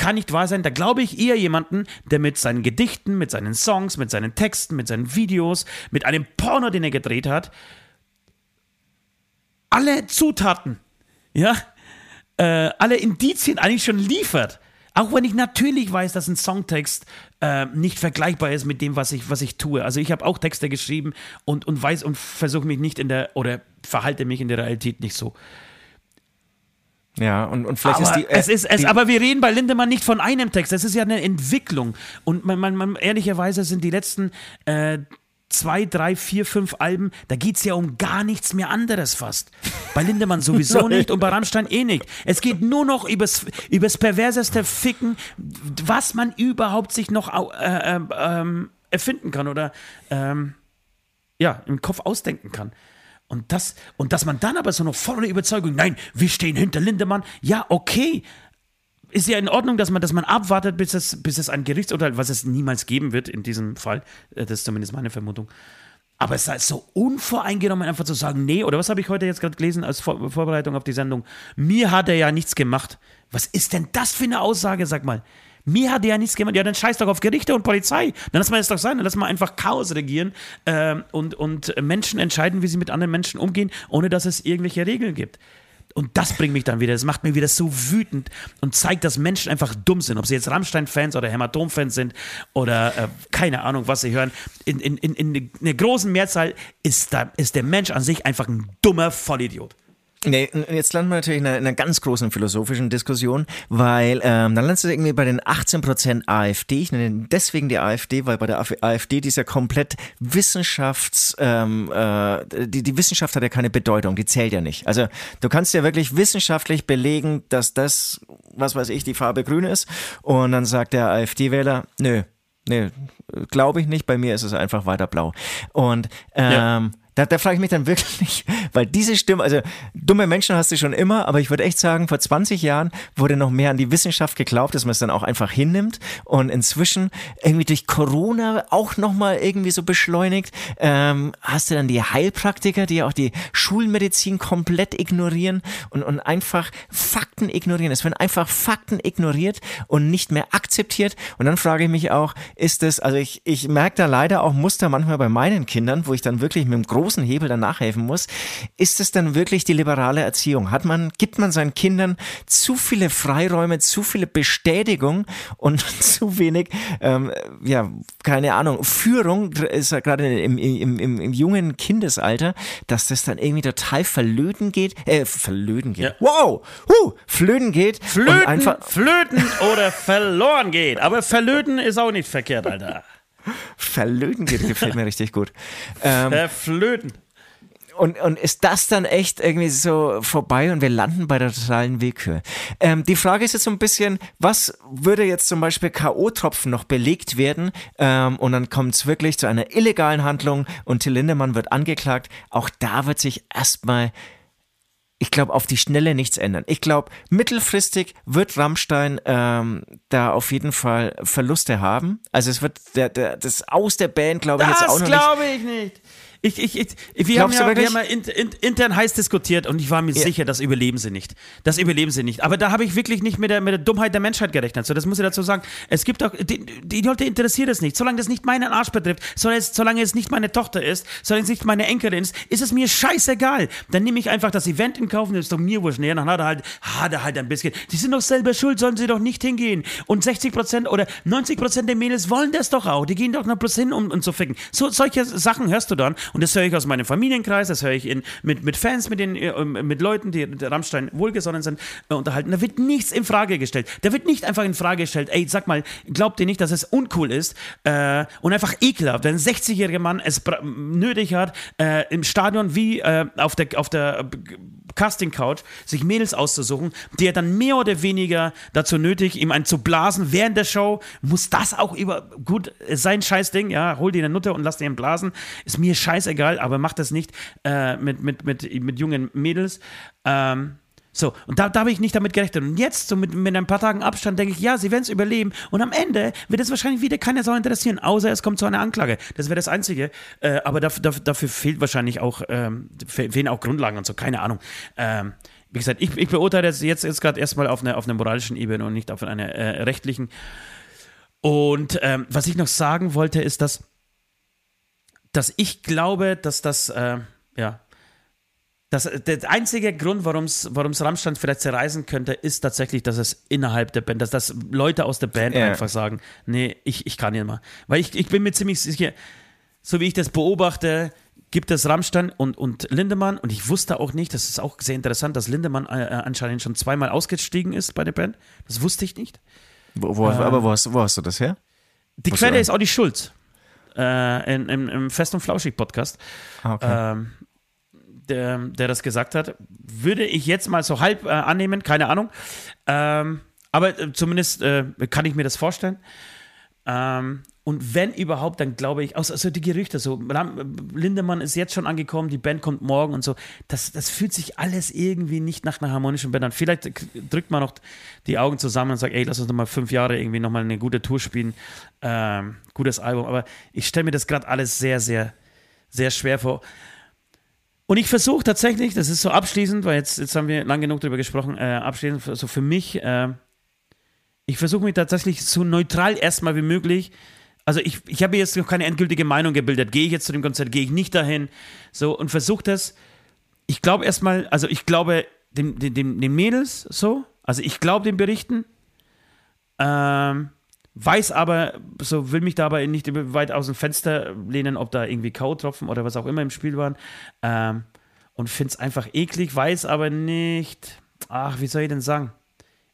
kann nicht wahr sein. Da glaube ich eher jemanden, der mit seinen Gedichten, mit seinen Songs, mit seinen Texten, mit seinen Videos, mit einem Porno, den er gedreht hat, alle Zutaten, ja, alle Indizien eigentlich schon liefert. Auch wenn ich natürlich weiß, dass ein Songtext nicht vergleichbar ist mit dem, was ich tue. Also ich habe auch Texte geschrieben und weiß und versuche mich nicht verhalte mich in der Realität nicht so. Ja, und vielleicht aber ist die... aber wir reden bei Lindemann nicht von einem Text. Es ist ja eine Entwicklung. Und man ehrlicherweise sind die letzten 2, 3, 4, 5 Alben, da geht es ja um gar nichts mehr anderes fast. Bei Lindemann sowieso nicht und bei Rammstein eh nicht. Es geht nur noch übers perverseste Ficken, was man überhaupt sich noch erfinden kann oder im Kopf ausdenken kann. Und dass man dann aber so noch voller Überzeugung, nein, wir stehen hinter Lindemann, ja, okay, ist ja in Ordnung, dass man abwartet, bis es ein Gerichtsurteil, was es niemals geben wird in diesem Fall, das ist zumindest meine Vermutung, aber es ist so unvoreingenommen, einfach zu sagen, nee, oder was habe ich heute jetzt gerade gelesen als Vorbereitung auf die Sendung, mir hat er ja nichts gemacht, was ist denn das für eine Aussage, sag mal, mir hat er ja nichts gemacht, ja, dann scheiß doch auf Gerichte und Polizei, dann lass mal das doch sein, dann lass mal einfach Chaos regieren und Menschen entscheiden, wie sie mit anderen Menschen umgehen, ohne dass es irgendwelche Regeln gibt. Und das bringt mich dann wieder, das macht mich wieder so wütend und zeigt, dass Menschen einfach dumm sind, ob sie jetzt Rammstein-Fans oder Hämatom-Fans sind oder keine Ahnung, was sie hören. In einer großen Mehrzahl ist der Mensch an sich einfach ein dummer Vollidiot. Nee, jetzt landen wir natürlich in einer ganz großen philosophischen Diskussion, weil dann landest du irgendwie bei den 18% AfD. Ich nenne deswegen die AfD, weil bei der AfD, die ist ja komplett die Wissenschaft hat ja keine Bedeutung, die zählt ja nicht. Also du kannst ja wirklich wissenschaftlich belegen, dass das, was weiß ich, die Farbe grün ist und dann sagt der AfD-Wähler, nö, glaube ich nicht, bei mir ist es einfach weiter blau. Und ja. Da frage ich mich dann wirklich, weil diese Stimme, also dumme Menschen hast du schon immer, aber ich würde echt sagen, vor 20 Jahren wurde noch mehr an die Wissenschaft geglaubt, dass man es dann auch einfach hinnimmt und inzwischen irgendwie durch Corona auch nochmal irgendwie so beschleunigt, hast du dann die Heilpraktiker, die ja auch die Schulmedizin komplett ignorieren und einfach Fakten ignorieren. Es werden einfach Fakten ignoriert und nicht mehr akzeptiert und dann frage ich mich auch, ist das, also ich merke da leider auch Muster manchmal bei meinen Kindern, wo ich dann wirklich mit dem großen Hebel danach helfen muss, ist es dann wirklich die liberale Erziehung? Gibt man seinen Kindern zu viele Freiräume, zu viele Bestätigung und zu wenig, keine Ahnung, Führung, ist ja gerade im jungen Kindesalter, dass das dann irgendwie total verlöten geht. Ja. Wow! Flöten geht. Flöten, und einfach flöten oder verloren geht. Aber verlöten ist auch nicht verkehrt, Alter. Verlöten geht, gefällt mir richtig gut. Verflöten. Und ist das dann echt irgendwie so vorbei und wir landen bei der totalen Willkür? Die Frage ist jetzt so ein bisschen, was würde jetzt zum Beispiel K.O.-Tropfen noch belegt werden? Und dann kommt es wirklich zu einer illegalen Handlung und Till Lindemann wird angeklagt. Auch da wird sich erstmal, ich glaube, auf die Schnelle nichts ändern. Ich glaube, mittelfristig wird Rammstein da auf jeden Fall Verluste haben. Also es wird das aus der Band, glaube ich, jetzt auch noch nicht. Das glaube ich nicht. Wir haben intern heiß diskutiert und ich war mir sicher, das überleben sie nicht. Aber da habe ich wirklich nicht mit der Dummheit der Menschheit gerechnet. So, das muss ich dazu sagen. Es gibt auch, die Leute interessiert es nicht. Solange das nicht meinen Arsch betrifft, solange es nicht meine Tochter ist, solange es nicht meine Enkelin ist es mir scheißegal. Dann nehme ich einfach das Event in Kauf und ist doch mir wurscht. Nee, dann hat er halt ein bisschen. Die sind doch selber schuld, sollen sie doch nicht hingehen. Und 60% oder 90% der Mädels wollen das doch auch. Die gehen doch noch bloß hin, um zu ficken. Solche Sachen hörst du dann. Und das höre ich aus meinem Familienkreis, das höre ich mit Fans, mit Leuten, die Rammstein wohlgesonnen sind, unterhalten. Da wird nichts in Frage gestellt. Da wird nicht einfach in Frage gestellt, ey, sag mal, glaubt ihr nicht, dass es uncool ist und einfach ekelhaft, wenn ein 60-jähriger Mann es nötig hat, im Stadion wie auf der Casting Couch, sich Mädels auszusuchen, die er dann mehr oder weniger dazu nötigt, ihm einen zu blasen während der Show. Muss das auch über, gut, sein Scheißding, ja, hol dir eine Nutte und lass dir einen blasen. Ist mir scheißegal, aber mach das nicht mit jungen Mädels. So, und da habe ich nicht damit gerechnet. Und jetzt, so mit ein paar Tagen Abstand, denke ich, ja, sie werden es überleben. Und am Ende wird es wahrscheinlich wieder keiner Sau interessieren, außer es kommt zu einer Anklage. Das wäre das Einzige. Aber dafür fehlt wahrscheinlich auch, fehlen auch Grundlagen und so, keine Ahnung. Wie gesagt, ich beurteile das jetzt gerade erstmal auf einer moralischen Ebene und nicht auf einer rechtlichen. Und was ich noch sagen wollte, ist, dass ich glaube, dass das, ja, der einzige Grund, warum's Rammstein vielleicht zerreißen könnte, ist tatsächlich, dass es innerhalb der Band, dass Leute aus der Band einfach sagen, nee, ich kann nicht mehr. Weil ich bin mir ziemlich sicher, so wie ich das beobachte, gibt es Rammstein und Lindemann, und ich wusste auch nicht, das ist auch sehr interessant, dass Lindemann anscheinend schon zweimal ausgestiegen ist bei der Band. Das wusste ich nicht. Aber wo hast du das her? Die Quelle ist auch die Schuld. Im Fest und Flauschig-Podcast. Ah, okay. Der das gesagt hat, würde ich jetzt mal so halb annehmen, keine Ahnung. Aber zumindest kann ich mir das vorstellen. Und wenn überhaupt, dann glaube ich, also die Gerüchte, so Lindemann ist jetzt schon angekommen, die Band kommt morgen und so, das fühlt sich alles irgendwie nicht nach einer harmonischen Band an. Vielleicht drückt man noch die Augen zusammen und sagt, ey, lass uns nochmal 5 Jahre irgendwie nochmal eine gute Tour spielen, gutes Album. Aber ich stelle mir das gerade alles sehr, sehr, sehr schwer vor. Und ich versuche tatsächlich, das ist so abschließend, weil jetzt haben wir lang genug drüber gesprochen, abschließend, so für mich, ich versuche mich tatsächlich so neutral erstmal wie möglich, also ich habe jetzt noch keine endgültige Meinung gebildet, gehe ich jetzt zu dem Konzert, gehe ich nicht dahin, so, und versuche das, ich glaube erstmal, also ich glaube den Mädels so, also ich glaube den Berichten, weiß aber, so will mich dabei nicht weit aus dem Fenster lehnen, ob da irgendwie Kautropfen oder was auch immer im Spiel waren. Und finde es einfach eklig, weiß aber nicht, wie soll ich denn sagen?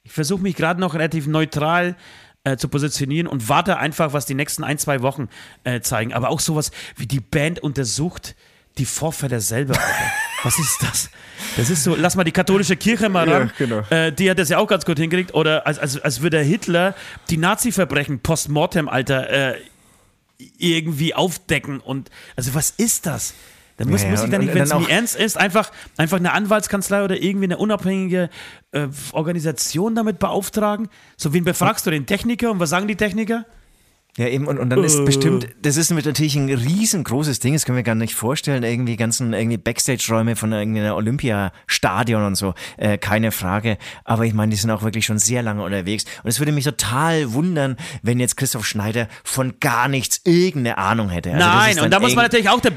Ich versuche mich gerade noch relativ neutral zu positionieren und warte einfach, was die nächsten 1-2 Wochen zeigen. Aber auch sowas wie die Band untersucht die Vorfälle selber. Alter. Was ist das? Das ist so, lass mal die katholische Kirche mal ran. Ja, genau. Die hat das ja auch ganz gut hingekriegt. Oder als würde Hitler die Nazi-Verbrechen postmortem, Alter, irgendwie aufdecken. Und also was ist das? Da muss ich dann nicht, wenn es mir ernst ist, einfach eine Anwaltskanzlei oder irgendwie eine unabhängige Organisation damit beauftragen. So, wen befragst du? Den Techniker? Und was sagen die Techniker? Ja, eben, und dann ist bestimmt, das ist natürlich ein riesengroßes Ding, das können wir gar nicht vorstellen, irgendwie irgendwie Backstage-Räume von irgendeiner Olympiastadion und so, keine Frage, aber ich meine, die sind auch wirklich schon sehr lange unterwegs und es würde mich total wundern, wenn jetzt Christoph Schneider von gar nichts irgendeine Ahnung hätte. Also nein, und da muss man natürlich auch der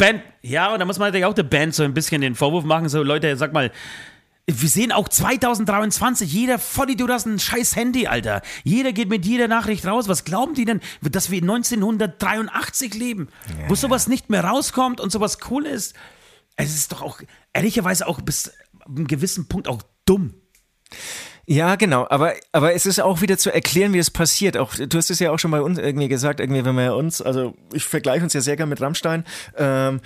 Band, so ein bisschen den Vorwurf machen, so Leute, sag mal, wir sehen auch 2023, jeder Vollidiot hat ein scheiß Handy, Alter. Jeder geht mit jeder Nachricht raus. Was glauben die denn, dass wir 1983 leben? Yeah. Wo sowas nicht mehr rauskommt und sowas cool ist. Es ist doch auch, ehrlicherweise auch bis einem gewissen Punkt auch dumm. Ja, genau, aber es ist auch wieder zu erklären, wie das passiert. Auch du hast es ja auch schon bei uns irgendwie gesagt, irgendwie, wenn wir uns, also ich vergleiche uns ja sehr gerne mit Rammstein. Ja.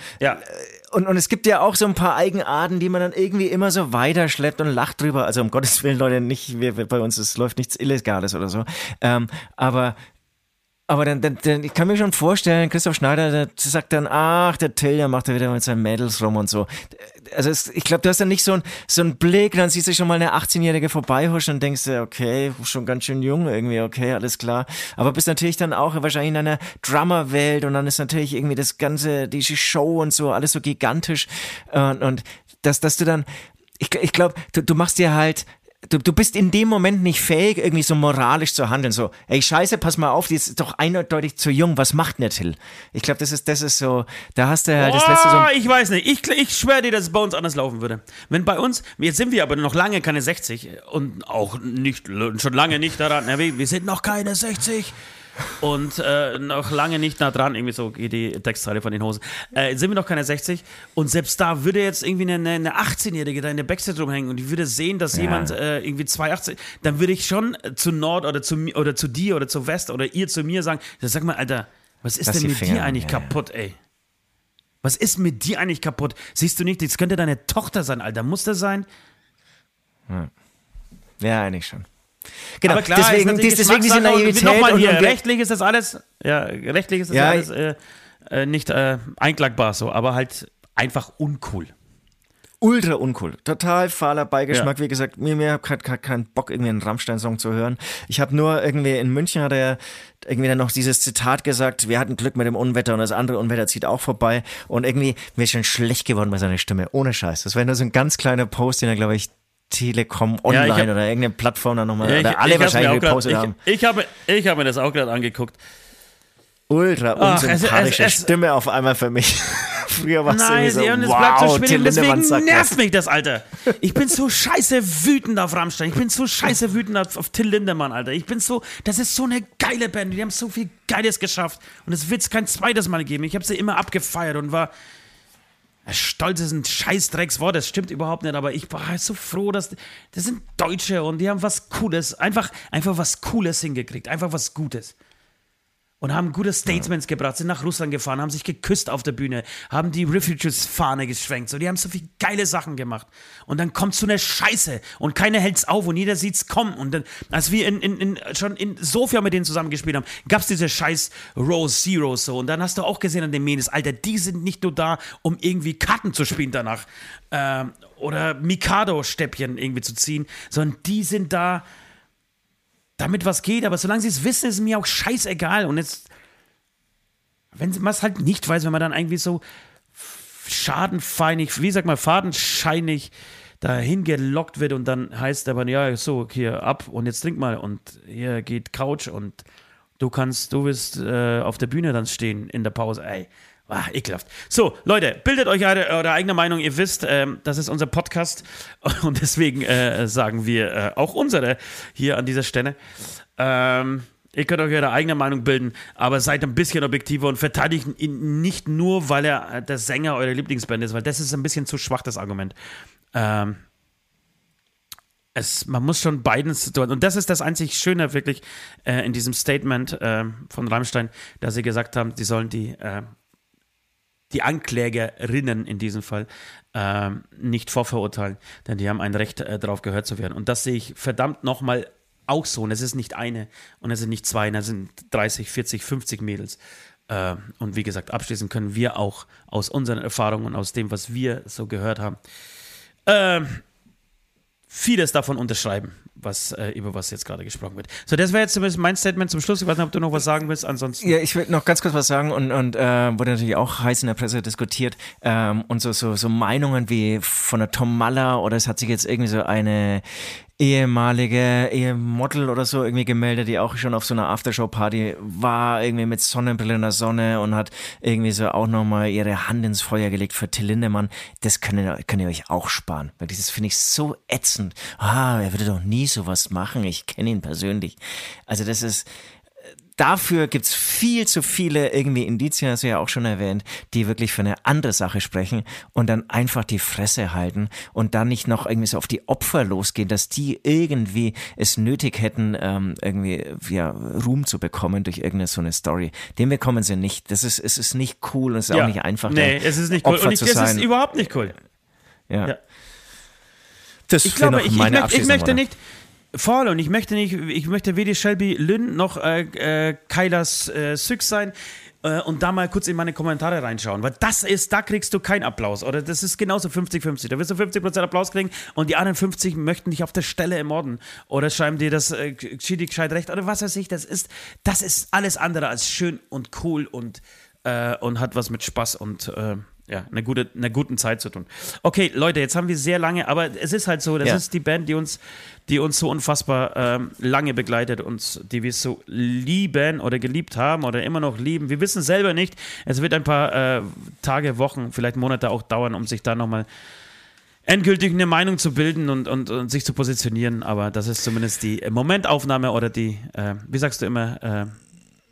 Und es gibt ja auch so ein paar Eigenarten, die man dann irgendwie immer so weiterschleppt und lacht drüber. Also um Gottes Willen, Leute, nicht, bei uns es läuft nichts Illegales oder so. Aber dann, ich kann mir schon vorstellen, Christoph Schneider, der sagt dann, ach, der Till, der macht da wieder mit seinen Mädels rum und so. Also ich glaube, du hast dann nicht so einen Blick, dann siehst du schon mal eine 18-Jährige vorbeihuschen und denkst dir, okay, schon ganz schön jung irgendwie, okay, alles klar. Aber bist natürlich dann auch wahrscheinlich in einer Drummer-Welt und dann ist natürlich irgendwie das Ganze, die Show und so, alles so gigantisch. Und dass du dann, ich glaube, du machst dir halt, Du bist in dem Moment nicht fähig, irgendwie so moralisch zu handeln. So, ey, scheiße, pass mal auf, die ist doch eindeutig zu jung. Was macht denn der Till? Ich glaube, das ist so, da hast du halt das letzte so... Ich weiß nicht. Ich schwöre dir, dass es bei uns anders laufen würde. Wenn bei uns, jetzt sind wir aber noch lange keine 60 und auch nicht, schon lange nicht daran, wir sind noch keine 60 und noch lange nicht nah dran, irgendwie so geht die Textzeile von den Hosen. Sind wir noch keine 60 und selbst da würde jetzt irgendwie eine 18-Jährige da in der Backstage rumhängen und die würde sehen, dass jemand irgendwie 2,18, dann würde ich schon zu Nord oder zu dir oder zu West oder ihr zu mir sagen, sag mal, Alter, was ist denn mit dir eigentlich kaputt, ey? Was ist mit dir eigentlich kaputt? Siehst du nicht, das könnte deine Tochter sein, Alter, muss das sein? Ja, eigentlich schon. Genau, aber klar, deswegen diese Naivität. Nochmal hier, rechtlich ist das alles, nicht einklagbar so, aber halt einfach uncool. Ultra uncool. Total fahler Beigeschmack. Ja. Wie gesagt, mir hat keinen Bock, irgendwie einen Rammstein-Song zu hören. Ich habe nur irgendwie, in München hat er irgendwie dann noch dieses Zitat gesagt, wir hatten Glück mit dem Unwetter und das andere Unwetter zieht auch vorbei. Und irgendwie, mir ist schon schlecht geworden bei seiner Stimme. Ohne Scheiß. Das wäre nur so ein ganz kleiner Post, den er, glaube ich, Telekom Online oder irgendeine Plattform dann nochmal, oder alle wahrscheinlich gepostet haben. Ich hab mir das auch gerade angeguckt. Ultra unsympathische Stimme auf einmal für mich. Früher war es irgendwie so, wow, Till Lindemann sagt das. Deswegen nervt mich das, Alter. Ich bin so scheiße wütend auf Rammstein. Ich bin so scheiße wütend auf Till Lindemann, Alter. Ich bin so, das ist so eine geile Band. Die haben so viel Geiles geschafft. Und es wird es kein zweites Mal geben. Ich habe sie immer abgefeiert und war... Stolz ist ein Scheißdreckswort, das stimmt überhaupt nicht, aber ich war so froh, dass das sind Deutsche und die haben was Cooles, einfach was Cooles hingekriegt, einfach was Gutes. Und haben gute Statements gebracht, sind nach Russland gefahren, haben sich geküsst auf der Bühne, haben die Refugees-Fahne geschwenkt, so, die haben so viele geile Sachen gemacht. Und dann kommt so eine Scheiße und keiner hält's auf und jeder sieht's kommen. Und dann, als wir schon in Sofia mit denen zusammengespielt haben, gab's diese scheiß Row Zero so. Und dann hast du auch gesehen an den Menes, Alter, die sind nicht nur da, um irgendwie Karten zu spielen danach oder Mikado-Stäbchen irgendwie zu ziehen, sondern die sind da, damit was geht, aber solange sie es wissen, ist es mir auch scheißegal. Und jetzt, wenn man es halt nicht weiß, wenn man dann irgendwie so fadenscheinig dahin gelockt wird und dann heißt aber, ja, so, hier, ab und jetzt trink mal und hier geht Couch und du wirst auf der Bühne dann stehen in der Pause, ey. Ah, ekelhaft. So, Leute, bildet euch eure eigene Meinung. Ihr wisst, das ist unser Podcast und deswegen sagen wir auch unsere hier an dieser Stelle. Ihr könnt euch eure eigene Meinung bilden, aber seid ein bisschen objektiver und verteidigt ihn nicht nur, weil er der Sänger eurer Lieblingsband ist, weil das ist ein bisschen zu schwach, das Argument. Man muss schon beiden Situationen, und das ist das einzig Schöne wirklich in diesem Statement von Rammstein, dass sie gesagt haben, sie sollen die Anklägerinnen in diesem Fall nicht vorverurteilen, denn die haben ein Recht darauf gehört zu werden. Und das sehe ich verdammt nochmal auch so. Und es ist nicht eine und es sind nicht zwei, und es sind 30, 40, 50 Mädels. Und wie gesagt, abschließend können wir auch aus unseren Erfahrungen und aus dem, was wir so gehört haben, vieles davon unterschreiben, über was jetzt gerade gesprochen wird. So, das wäre jetzt zumindest mein Statement zum Schluss. Ich weiß nicht, ob du noch was sagen willst, ansonsten... Ja, ich will noch ganz kurz was sagen und wurde natürlich auch heiß in der Presse diskutiert und so Meinungen wie von der Tom Maller oder es hat sich jetzt irgendwie so eine ehemalige Model oder so irgendwie gemeldet, die auch schon auf so einer Aftershow-Party war, irgendwie mit Sonnenbrille in der Sonne und hat irgendwie so auch nochmal ihre Hand ins Feuer gelegt für Till Lindemann. Das könnt ihr euch auch sparen. Weil dieses finde ich so ätzend. Er würde doch nie sowas machen. Ich kenne ihn persönlich. Also das ist... Dafür gibt es viel zu viele irgendwie Indizien, hast du ja auch schon erwähnt, die wirklich für eine andere Sache sprechen und dann einfach die Fresse halten und dann nicht noch irgendwie so auf die Opfer losgehen, dass die irgendwie es nötig hätten, Ruhm zu bekommen durch irgendeine so eine Story. Den bekommen sie nicht. Es ist nicht cool und es ist auch nicht einfach. Nee, es ist nicht cool. Opfer zu sein. Es ist überhaupt nicht cool. Ja. Das ich glaube, ich möchte nicht... Voll, und ich möchte weder Shelby Lynn noch Kayla Shakes sein und da mal kurz in meine Kommentare reinschauen, weil da kriegst du keinen Applaus, oder das ist genauso 50-50, da wirst du 50% Applaus kriegen und die anderen 50 möchten dich auf der Stelle ermorden oder schreiben dir das gescheit recht oder was weiß ich, das ist alles andere als schön und cool und hat was mit Spaß und... einer guten Zeit zu tun. Okay, Leute, jetzt haben wir sehr lange, aber es ist halt so, das ist die Band, die uns so unfassbar lange begleitet und die wir so lieben oder geliebt haben oder immer noch lieben. Wir wissen selber nicht, es wird ein paar Tage, Wochen, vielleicht Monate auch dauern, um sich da nochmal endgültig eine Meinung zu bilden und sich zu positionieren, aber das ist zumindest die Momentaufnahme oder die, wie sagst du immer,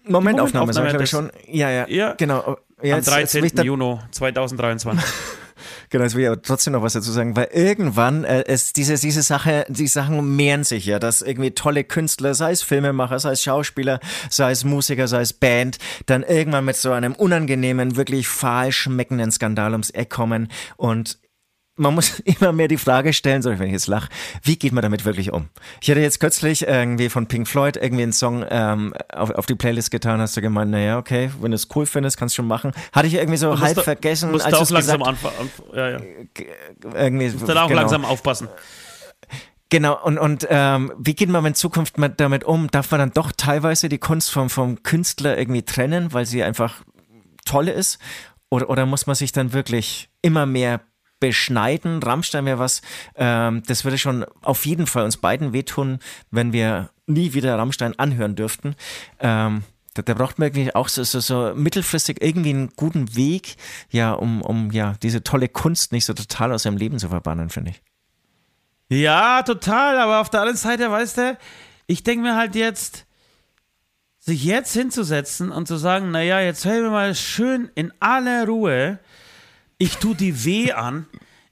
Momentaufnahme, sag ich glaube schon. Ja, genau. Am 13. Juni 2023. Genau, jetzt will ich aber trotzdem noch was dazu sagen, weil irgendwann die Sachen mehren sich ja, dass irgendwie tolle Künstler, sei es Filmemacher, sei es Schauspieler, sei es Musiker, sei es Band, dann irgendwann mit so einem unangenehmen, wirklich fahl schmeckenden Skandal ums Eck kommen und man muss immer mehr die Frage stellen, sorry, wenn ich jetzt lache, wie geht man damit wirklich um? Ich hatte jetzt kürzlich irgendwie von Pink Floyd irgendwie einen Song auf die Playlist getan, hast du gemeint, naja, okay, wenn du es cool findest, kannst du schon machen. Hatte ich irgendwie so halb vergessen. Musst du auch langsam anfangen. Ja, ja. Musst du auch langsam aufpassen. Genau, und wie geht man in Zukunft damit um? Darf man dann doch teilweise die Kunst vom Künstler irgendwie trennen, weil sie einfach toll ist? Oder muss man sich dann wirklich immer mehr beschneiden? Rammstein wäre was, das würde schon auf jeden Fall uns beiden wehtun, wenn wir nie wieder Rammstein anhören dürften. Da braucht man irgendwie auch so mittelfristig irgendwie einen guten Weg, ja, um diese tolle Kunst nicht so total aus seinem Leben zu verbannen, finde ich. Ja, total, aber auf der anderen Seite, weißt du, ich denke mir halt jetzt, sich jetzt hinzusetzen und zu sagen, naja, jetzt hören wir mal schön in aller Ruhe, ich tue die weh an,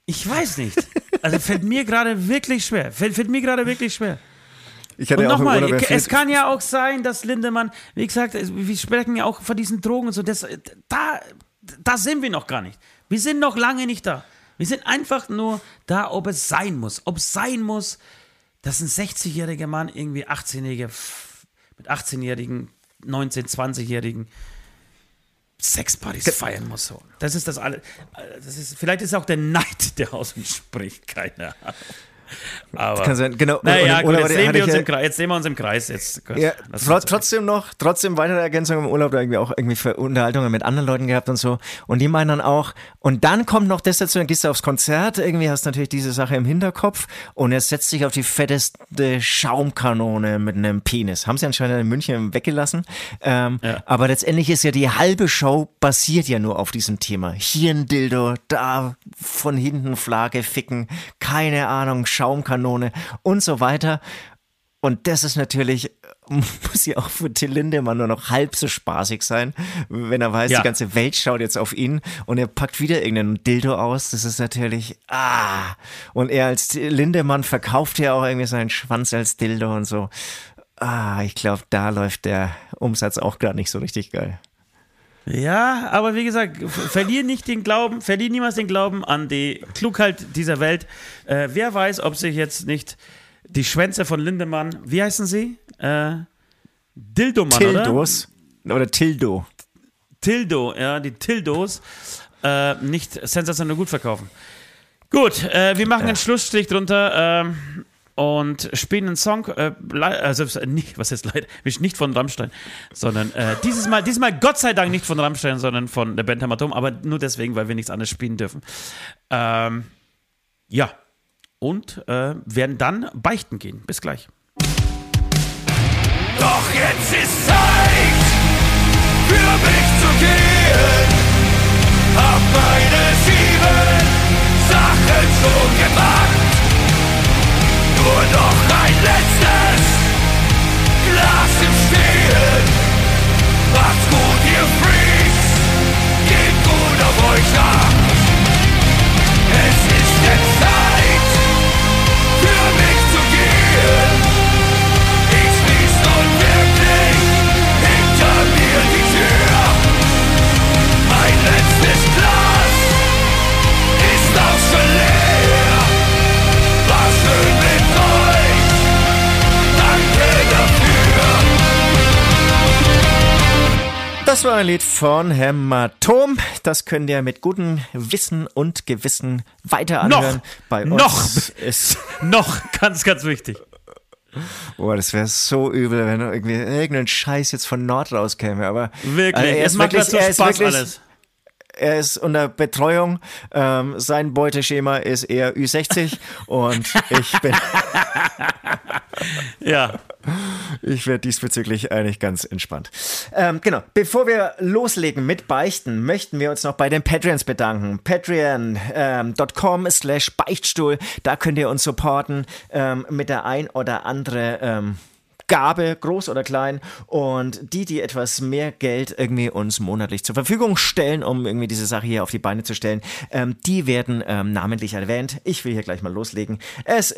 ich weiß nicht. Also fällt mir gerade wirklich schwer. Ich hatte und nochmal, es kann ja auch sein, dass Lindemann, wie gesagt, wir sprechen ja auch von diesen Drogen und so, da sind wir noch gar nicht. Wir sind noch lange nicht da. Wir sind einfach nur da, ob es sein muss. Ob es sein muss, dass ein 60-jähriger Mann irgendwie 18-Jährige mit 18-Jährigen, 19-, 20-Jährigen Sexpartys feiern muss. So. Das ist das alles. Vielleicht ist auch der Neid, der aus uns spricht. Keine Ahnung. Aber, kann sein, genau. Naja, gut, jetzt sehen wir uns im Kreis. Jetzt, ja, trotzdem weitere Ergänzungen im Urlaub, da irgendwie auch irgendwie für Unterhaltungen mit anderen Leuten gehabt und so. Und die meinen dann auch, und dann kommt noch das dazu, dann gehst du aufs Konzert, irgendwie hast du natürlich diese Sache im Hinterkopf und er setzt sich auf die fetteste Schaumkanone mit einem Penis. Haben sie anscheinend in München weggelassen. Ja. Aber letztendlich ist ja die halbe Show basiert ja nur auf diesem Thema. Hier ein Dildo, da von hinten Flagge ficken, keine Ahnung, Schaumkanone und so weiter. Und das ist natürlich, muss ja auch für Till Lindemann nur noch halb so spaßig sein, wenn er weiß, ja, die ganze Welt schaut jetzt auf ihn und er packt wieder irgendeinen Dildo aus. Das ist natürlich, und er als Lindemann verkauft ja auch irgendwie seinen Schwanz als Dildo und so. Ich glaube, da läuft der Umsatz auch gerade nicht so richtig geil. Ja, aber wie gesagt, verlier niemals den Glauben an die Klugheit dieser Welt. Wer weiß, ob sich jetzt nicht die Schwänze von Lindemann, wie heißen sie? Dildomann, oder? Tildos. Oder Tildo. Tildo, ja, die Tildos nicht sensationell gut verkaufen. Gut, wir machen einen Schlussstrich drunter und spielen einen Song, nicht von Rammstein, sondern diesmal Gott sei Dank nicht von Rammstein, sondern von der Band Hämatom, aber nur deswegen, weil wir nichts anderes spielen dürfen. Und werden dann beichten gehen. Bis gleich. Doch jetzt ist Zeit, für mich zu gehen. Hab meine 7 Sachen schon gemacht. Nur noch ein letztes Glas im Stehen. Macht's gut, ihr Freaks, geht gut auf euch ab. Es ist jetzt Zeit, für mich zu gehen. Ich schließ nun wirklich hinter mir die Tür. Mein letztes Glas ist auch schon leer. War schön mit euch, danke dafür. Das war ein Lied von Hämatom. Das könnt ihr mit gutem Wissen und Gewissen weiter anhören. Noch ganz, ganz wichtig. Boah, das wäre so übel, wenn irgendwie irgendein Scheiß jetzt von Nord rauskäme. Aber wirklich, es macht dazu Spaß alles. Er ist unter Betreuung, sein Beuteschema ist eher Ü60 und ich bin... ja. Ich werde diesbezüglich eigentlich ganz entspannt. Genau, bevor wir loslegen mit Beichten, möchten wir uns noch bei den Patreons bedanken. Patreon.com/Beichtstuhl, da könnt ihr uns supporten mit der ein oder andere... Gabe, groß oder klein, und die etwas mehr Geld irgendwie uns monatlich zur Verfügung stellen, um irgendwie diese Sache hier auf die Beine zu stellen, die werden namentlich erwähnt. Ich will hier gleich mal loslegen. Es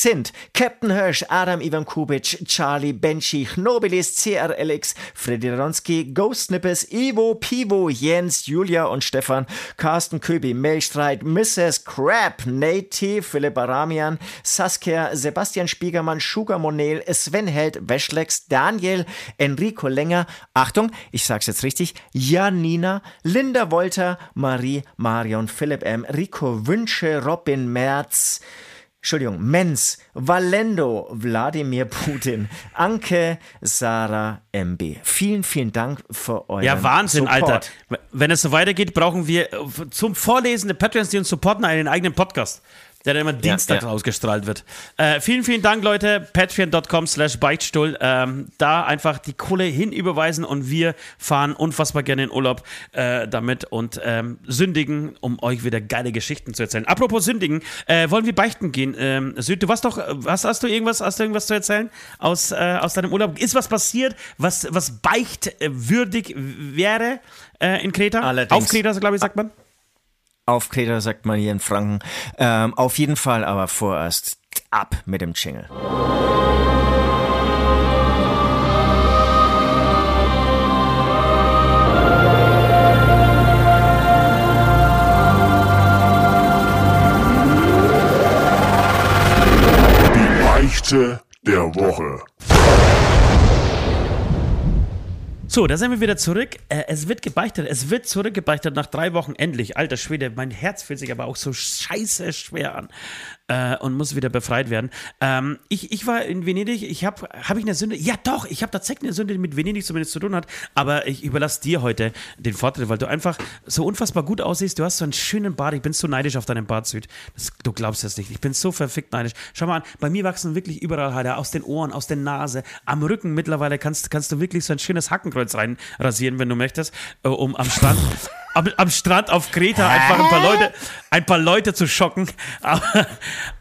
sind Captain Hirsch, Adam Ivankovic, Charlie, Benji, Chnobilis, CRLX, Freddy Ronski, Ghost Snippers, Ivo, Pivo, Jens, Julia und Stefan, Carsten Köbi, Melchstreit, Mrs. Crab, Nate, Philipp Aramian, Saskia, Sebastian Spiegermann, Sugar Monel, Sven Held, Weschlex, Daniel, Enrico Länger, Achtung, ich sag's jetzt richtig, Janina, Linda Wolter, Marie, Marion, Philipp M., Rico Wünsche, Robin Merz, Menz, Valendo, Wladimir Putin, Anke, Sarah MB. Vielen, vielen Dank für euren Support. Ja, Wahnsinn, Alter. Wenn es so weitergeht, brauchen wir zum Vorlesen der Patreons, die uns supporten, einen eigenen Podcast, der dann immer dienstags ausgestrahlt wird. Vielen, vielen Dank, Leute. Patreon.com/Beichtstuhl. Da einfach die Kohle hinüberweisen und wir fahren unfassbar gerne in Urlaub damit und sündigen, um euch wieder geile Geschichten zu erzählen. Apropos sündigen, wollen wir beichten gehen? Süd, du warst doch, hast du irgendwas zu erzählen aus deinem Urlaub? Ist was passiert, was beichtwürdig wäre in Kreta? Allerdings. Auf Kreta, glaube ich, sagt man. Auf Kreta, sagt man hier in Franken. Auf jeden Fall, aber vorerst ab mit dem Jingle. Die Beichte der Woche. So, da sind wir wieder zurück. Es wird gebeichtet. Es wird zurückgebeichtet nach 3 Wochen endlich. Alter Schwede, mein Herz fühlt sich aber auch so scheiße schwer an und muss wieder befreit werden. Ich war in Venedig. Hab ich eine Sünde? Ja doch, ich habe tatsächlich eine Sünde, die mit Venedig zumindest zu tun hat. Aber ich überlasse dir heute den Vortritt, weil du einfach so unfassbar gut aussiehst. Du hast so einen schönen Bart. Ich bin so neidisch auf deinen Bart, Süd. Du glaubst das nicht. Ich bin so verfickt neidisch. Schau mal an, bei mir wachsen wirklich überall Haare. Aus den Ohren, aus der Nase, am Rücken mittlerweile kannst du wirklich so ein schönes Hackenkreuz rein rasieren, wenn du möchtest, um am Strand am Strand auf Kreta einfach ein paar Leute zu schocken,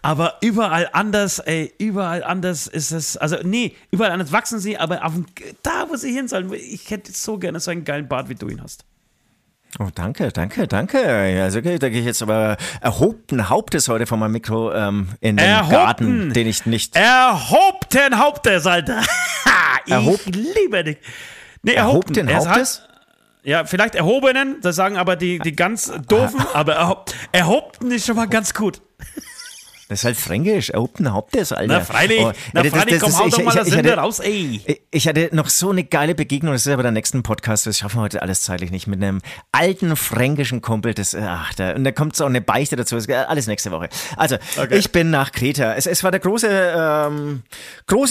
aber überall anders ist es, also nee, überall anders wachsen sie, aber da, wo sie hin sollen, ich hätte so gerne so einen geilen Bart, wie du ihn hast. Oh, danke. Also, okay, da gehe ich jetzt aber erhobten Hauptes heute von meinem Mikro in den Garten, den ich nicht... Erhobten Hauptes, Alter! Ich liebe dich. Nee, erhobten Hauptes? Ja, vielleicht erhobenen, das sagen aber die ganz doofen, aber erhobten ist schon mal ganz gut. Das ist halt fränkisch, erhobten Hauptes, Alter. Na freilich, komm, hau doch mal das Sünde raus, ey. Ich hatte noch so eine geile Begegnung, das ist aber der nächsten Podcast, das schaffen wir heute alles zeitlich nicht, mit einem alten fränkischen Kumpel, und da kommt so eine Beichte dazu, alles nächste Woche. Also, okay. Ich bin nach Kreta. Es war der große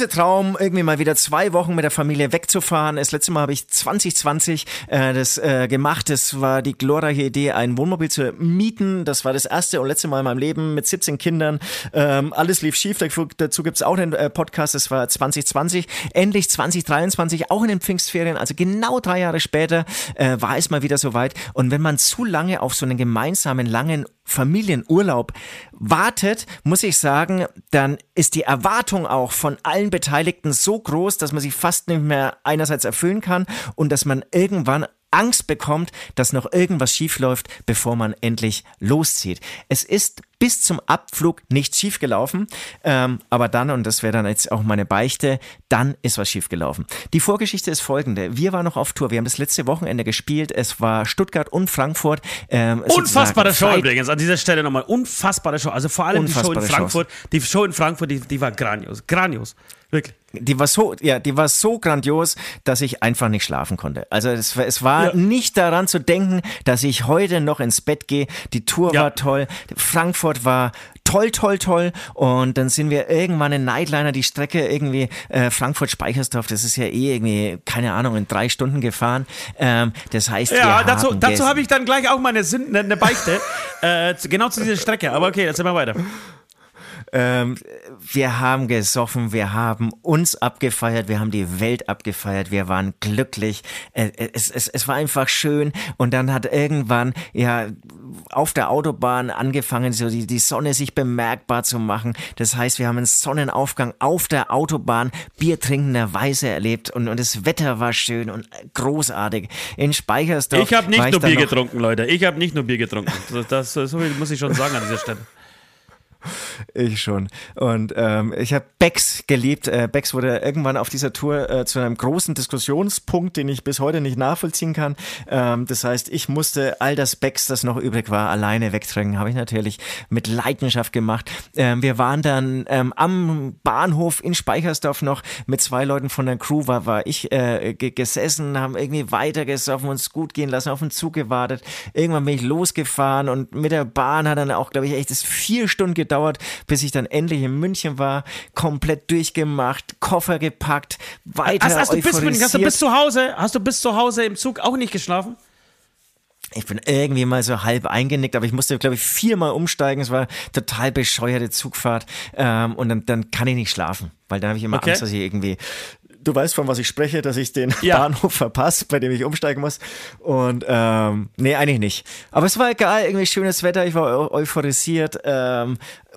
Traum, irgendwie mal wieder 2 Wochen mit der Familie wegzufahren. Das letzte Mal habe ich 2020 das gemacht, das war die glorreiche Idee, ein Wohnmobil zu mieten, das war das erste und letzte Mal in meinem Leben mit 17 Kindern. Alles lief schief, dazu gibt es auch einen Podcast, das war 2020, endlich 2023, auch in den Pfingstferien, also genau 3 Jahre später war es mal wieder soweit, und wenn man zu lange auf so einen gemeinsamen, langen Familienurlaub wartet, muss ich sagen, dann ist die Erwartung auch von allen Beteiligten so groß, dass man sie fast nicht mehr einerseits erfüllen kann und dass man irgendwann Angst bekommt, dass noch irgendwas schiefläuft, bevor man endlich loszieht. Es ist bis zum Abflug nicht schiefgelaufen, aber dann, und das wäre dann jetzt auch meine Beichte, dann ist was schiefgelaufen. Die Vorgeschichte ist folgende: Wir waren noch auf Tour, wir haben das letzte Wochenende gespielt, es war Stuttgart und Frankfurt. Unfassbare Show übrigens, an dieser Stelle nochmal, unfassbare Show, also vor allem die Show in Frankfurt, die war grandios, wirklich. Die war so grandios, dass ich einfach nicht schlafen konnte. Also es war nicht daran zu denken, dass ich heute noch ins Bett gehe. Die Tour war toll, Frankfurt war toll. Und dann sind wir irgendwann in Nightliner, die Strecke irgendwie Frankfurt-Speichersdorf, das ist ja irgendwie, keine Ahnung, in 3 Stunden gefahren. Das heißt, dazu habe ich dann gleich auch meine Sünden, eine Beichte, genau zu dieser Strecke. Aber okay, jetzt sind wir weiter. Wir haben gesoffen, wir haben uns abgefeiert, wir haben die Welt abgefeiert, wir waren glücklich. Es war einfach schön und dann hat irgendwann ja auf der Autobahn angefangen, so die Sonne sich bemerkbar zu machen. Das heißt, wir haben einen Sonnenaufgang auf der Autobahn biertrinkenderweise erlebt und das Wetter war schön und großartig. In Speichersdorf. Ich habe nicht nur Bier getrunken, Leute. Ich habe nicht nur Bier getrunken. Das muss ich schon sagen an dieser Stelle. Ich schon. Und ich habe Becks geliebt. Becks wurde irgendwann auf dieser Tour zu einem großen Diskussionspunkt, den ich bis heute nicht nachvollziehen kann. Das heißt, ich musste all das Becks, das noch übrig war, alleine wegtrinken. Habe ich natürlich mit Leidenschaft gemacht. Wir waren dann am Bahnhof in Speichersdorf noch mit zwei Leuten von der Crew, war ich gesessen, haben irgendwie weitergesoffen, uns gut gehen lassen, auf den Zug gewartet. Irgendwann bin ich losgefahren und mit der Bahn hat dann auch, glaube ich, echt das 4 Stunden gedauert, bis ich dann endlich in München war, komplett durchgemacht, Koffer gepackt, weiter euphorisiert. Hast du bis zu Hause im Zug auch nicht geschlafen? Ich bin irgendwie mal so halb eingenickt, aber ich musste, glaube ich, 4-mal umsteigen. Es war eine total bescheuerte Zugfahrt und dann kann ich nicht schlafen, weil dann habe ich immer Angst, dass ich irgendwie... Du weißt, von was ich spreche, dass ich den Bahnhof verpasse, bei dem ich umsteigen muss. Und nee, eigentlich nicht. Aber es war egal, irgendwie schönes Wetter, ich war euphorisiert,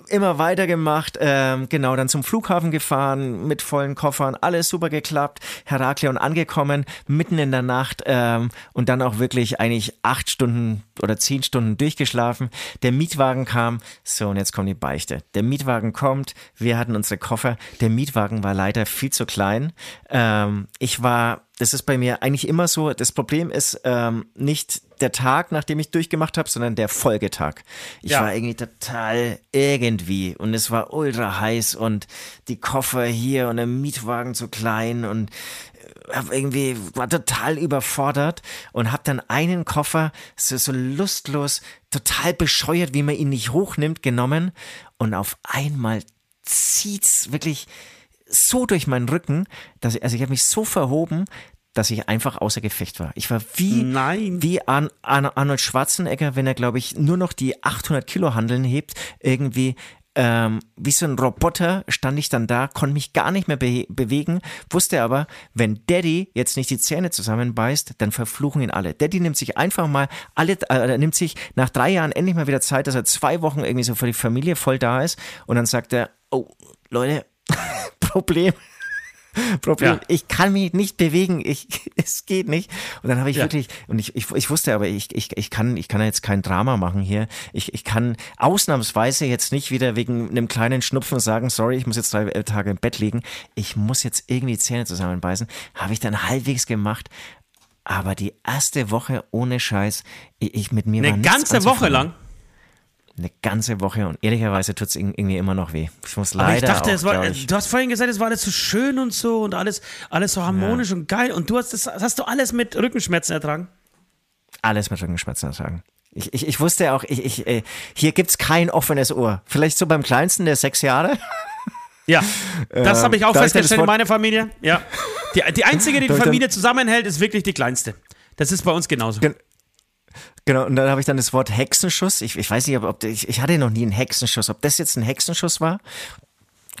immer weitergemacht, genau, dann zum Flughafen gefahren, mit vollen Koffern, alles super geklappt, Heraklion angekommen, mitten in der Nacht und dann auch wirklich eigentlich 8 Stunden oder 10 Stunden durchgeschlafen. Der Mietwagen kam, so und jetzt kommt die Beichte. Der Mietwagen kommt, wir hatten unsere Koffer, der Mietwagen war leider viel zu klein. Das ist bei mir eigentlich immer so, das Problem ist nicht der Tag, nachdem ich durchgemacht habe, sondern der Folgetag. Ich war irgendwie total irgendwie und es war ultra heiß und die Koffer hier und der Mietwagen zu klein und irgendwie war total überfordert und habe dann einen Koffer so lustlos, total bescheuert, wie man ihn nicht hochnimmt, genommen und auf einmal zieht's wirklich so durch meinen Rücken, ich habe mich so verhoben, dass ich einfach außer Gefecht war. Ich war wie Arnold Schwarzenegger, wenn er, glaube ich, nur noch die 800 Kilo Hanteln hebt, irgendwie wie so ein Roboter stand ich dann da, konnte mich gar nicht mehr bewegen, wusste aber, wenn Daddy jetzt nicht die Zähne zusammenbeißt, dann verfluchen ihn alle. Daddy nimmt sich einfach mal nimmt sich nach 3 Jahren endlich mal wieder Zeit, dass er 2 Wochen irgendwie so für die Familie voll da ist und dann sagt er, oh, Leute, Problem. Ja. Ich kann mich nicht bewegen. Es geht nicht. Und dann habe ich wirklich, und ich wusste aber, ich kann jetzt kein Drama machen hier. Ich kann ausnahmsweise jetzt nicht wieder wegen einem kleinen Schnupfen sagen, sorry, ich muss jetzt 3 Tage im Bett liegen. Ich muss jetzt irgendwie die Zähne zusammenbeißen. Habe ich dann halbwegs gemacht. Aber die erste Woche ohne Scheiß, ich mit mir war nichts anzufangen. Eine ganze Woche lang? Eine ganze Woche und ehrlicherweise tut es irgendwie immer noch weh. Ich muss leider. Aber ich dachte, du hast vorhin gesagt, es war alles so schön und so und alles so harmonisch und geil. Und du hast du alles mit Rückenschmerzen ertragen? Alles mit Rückenschmerzen ertragen. Ich wusste auch, hier gibt's kein offenes Ohr. Vielleicht so beim Kleinsten, der 6 Jahre. Ja, das habe ich auch festgestellt in meiner Familie. Ja. Die einzige, die Familie zusammenhält, ist wirklich die Kleinste. Das ist bei uns genauso. Genau, und dann habe ich dann das Wort Hexenschuss. Ich weiß nicht, ich hatte noch nie einen Hexenschuss. Ob das jetzt ein Hexenschuss war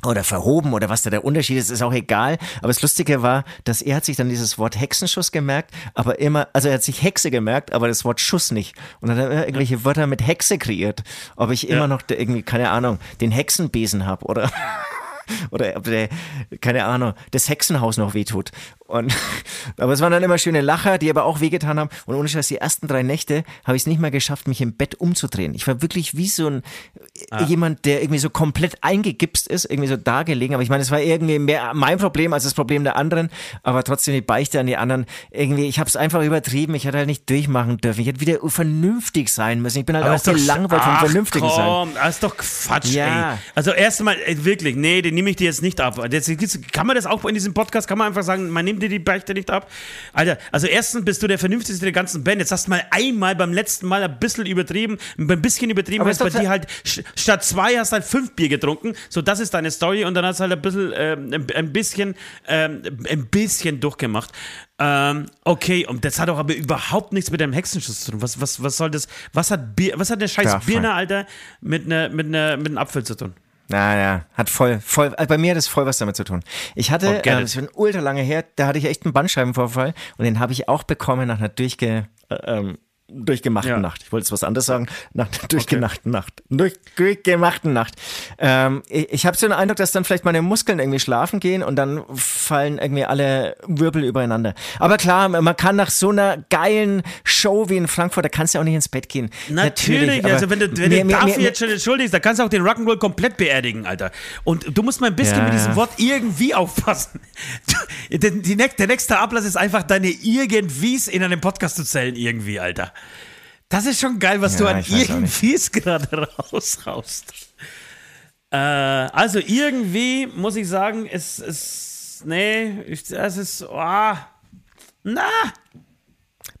oder verhoben oder was da der Unterschied ist, ist auch egal. Aber das Lustige war, dass er hat sich dann dieses Wort Hexenschuss gemerkt, aber immer, also er hat sich Hexe gemerkt, aber das Wort Schuss nicht. Und dann hat er irgendwelche Wörter mit Hexe kreiert. Ob ich immer noch irgendwie, keine Ahnung, den Hexenbesen habe oder ob der, keine Ahnung, das Hexenhaus noch wehtut. Aber es waren dann immer schöne Lacher, die aber auch wehgetan haben. Und ohne Scheiß, die ersten 3 Nächte habe ich es nicht mal geschafft, mich im Bett umzudrehen. Ich war wirklich wie so jemand, der irgendwie so komplett eingegipst ist, irgendwie so da gelegen. Aber ich meine, es war irgendwie mehr mein Problem als das Problem der anderen. Aber trotzdem die Beichte an die anderen. Irgendwie, ich habe es einfach übertrieben. Ich hätte halt nicht durchmachen dürfen. Ich hätte wieder vernünftig sein müssen. Ich bin halt aber auch gelangweilt vom Vernünftigen sein. Das ist doch Quatsch, ey. Also erstmal, wirklich, nee, den nehme ich dir jetzt nicht ab. Kann man das auch in diesem Podcast, kann man einfach sagen, man nimmt dir die Beichte nicht ab. Alter, also erstens bist du der Vernünftigste der ganzen Band. Jetzt hast du mal einmal beim letzten Mal ein bisschen übertrieben, weil bei dir halt statt 2 hast du halt 5 Bier getrunken. So, das ist deine Story und dann hast du halt ein bisschen durchgemacht. Okay, und das hat doch aber überhaupt nichts mit deinem Hexenschuss zu tun. Was soll das? Was hat eine scheiß Birne, Alter, mit einem Apfel zu tun? Naja, hat voll, bei mir hat es voll was damit zu tun. Ich hatte, das ist schon ultra lange her, da hatte ich echt einen Bandscheibenvorfall und den habe ich auch bekommen nach einer durchgemachten Nacht. Ich wollte jetzt was anderes sagen, nach einer durchgemachten Nacht. Durchgemachten Nacht. Ich habe so den Eindruck, dass dann vielleicht meine Muskeln irgendwie schlafen gehen und dann fallen irgendwie alle Wirbel übereinander. Aber klar, man kann nach so einer geilen Show wie in Frankfurt, da kannst du auch nicht ins Bett gehen. Natürlich, also wenn du dafür jetzt schon entschuldigst, da kannst du auch den Rock'n'Roll komplett beerdigen, Alter. Und du musst mal ein bisschen mit diesem Wort irgendwie aufpassen. Der nächste Ablass ist einfach deine Irgendwies in einem Podcast zu zählen irgendwie, Alter. Das ist schon geil, was du an Irgendwies gerade rausraust. Also irgendwie muss ich sagen,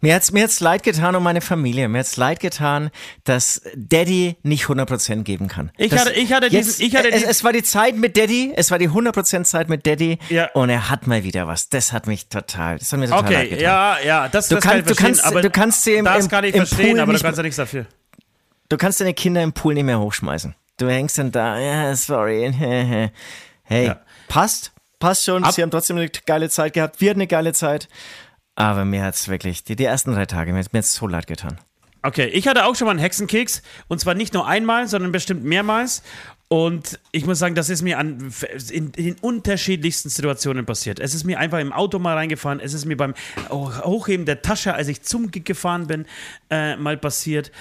Mir hat's leid getan um meine Familie. Mir hat's leid getan, dass Daddy nicht 100% geben kann. Es war die Zeit mit Daddy, es war die 100% Zeit mit Daddy und er hat mal wieder was. Das hat mir total leid getan. Das kann ich verstehen, aber du kannst ja nichts dafür. Du kannst deine Kinder im Pool nicht mehr hochschmeißen. Du hängst dann da, sorry. Hey, passt schon, sie haben trotzdem eine geile Zeit gehabt, wir hatten eine geile Zeit. Aber mir hat es wirklich, die ersten 3 Tage, mir hat es so leid getan. Okay, ich hatte auch schon mal einen Hexenkeks. Und zwar nicht nur einmal, sondern bestimmt mehrmals. Und ich muss sagen, das ist mir in den unterschiedlichsten Situationen passiert. Es ist mir einfach im Auto mal reingefahren. Es ist mir beim Hochheben der Tasche, als ich zum Gig gefahren bin, mal passiert.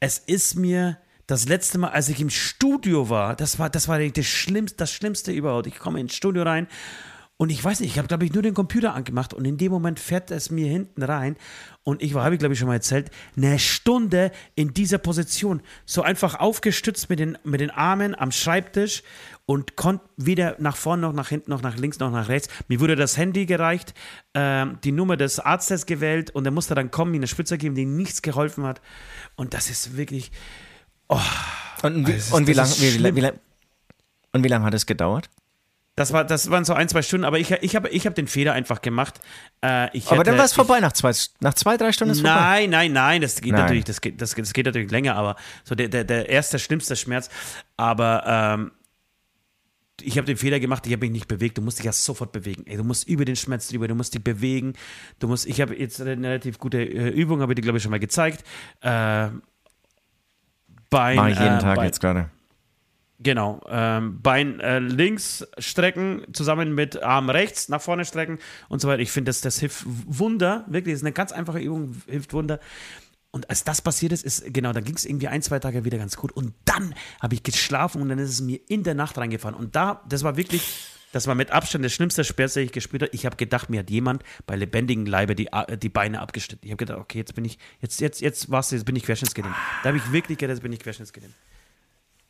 Es ist mir das letzte Mal, als ich im Studio war, das Schlimmste überhaupt. Ich komme ins Studio rein. Und ich weiß nicht, ich habe, glaube ich, nur den Computer angemacht und in dem Moment fährt es mir hinten rein und ich war, habe ich, glaube ich, schon mal erzählt, 1 Stunde in dieser Position, so einfach aufgestützt mit den Armen am Schreibtisch und konnte weder nach vorne noch nach hinten noch nach links noch nach rechts. Mir wurde das Handy gereicht, die Nummer des Arztes gewählt und er musste dann kommen, mir eine Spritze geben, die nichts geholfen hat und das ist wirklich... Oh, und wie lange hat es gedauert? Das waren so 1-2 Stunden, aber ich hab den Fehler einfach gemacht. Aber dann war es vorbei nach 2-3 Stunden. Nein, das geht natürlich länger, aber so der erste, schlimmste Schmerz. Aber ich habe den Fehler gemacht, ich habe mich nicht bewegt. Du musst dich ja sofort bewegen. Ey, du musst über den Schmerz drüber, du musst dich bewegen. Ich habe jetzt eine relativ gute Übung, habe ich dir, glaube ich, schon mal gezeigt. Mach ich jeden Tag jetzt gerade. Genau, Bein links strecken, zusammen mit Arm rechts nach vorne strecken und so weiter. Ich finde, das hilft Wunder, wirklich, das ist eine ganz einfache Übung, hilft Wunder. Und als das passiert ist genau, dann ging es irgendwie 1-2 Tage wieder ganz gut und dann habe ich geschlafen und dann ist es mir in der Nacht reingefahren. Und das war mit Abstand der schlimmste Schmerz, den ich gespürt habe. Ich habe gedacht, mir hat jemand bei lebendigem Leibe die Beine abgeschnitten. Ich habe gedacht, okay, jetzt bin ich querschnittsgelähmt. Da habe ich wirklich gedacht, jetzt bin ich querschnittsgelähmt.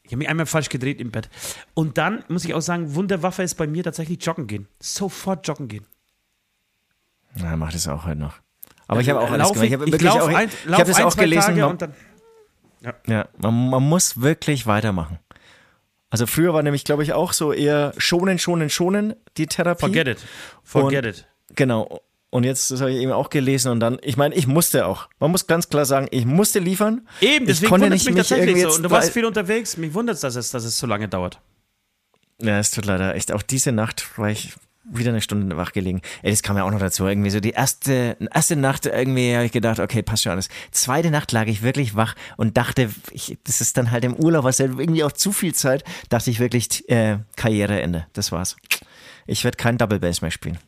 Ich habe mich einmal falsch gedreht im Bett. Und dann muss ich auch sagen, Wunderwaffe ist bei mir tatsächlich joggen gehen. Sofort joggen gehen. Na, macht es auch heute noch. Aber ich habe auch alles gemacht. Ich habe das auch gelesen. Man muss wirklich weitermachen. Also früher war nämlich, glaube ich, auch so eher schonen, die Therapie. Forget it. Genau. Und jetzt, das habe ich eben auch gelesen und dann, ich meine, ich musste auch. Man muss ganz klar sagen, ich musste liefern. Eben, deswegen wundert es mich tatsächlich so. Und du warst viel unterwegs. Mich wundert es, dass es so lange dauert. Ja, es tut leider echt. Auch diese Nacht war ich wieder 1 Stunde wach gelegen. Ey, das kam ja auch noch dazu. Irgendwie so die erste Nacht irgendwie habe ich gedacht, okay, passt schon alles. 2. Nacht lag ich wirklich wach und dachte, das ist dann halt im Urlaub, was ja irgendwie auch zu viel Zeit, dachte ich wirklich, Karriereende. Das war's. Ich werde kein Double Bass mehr spielen.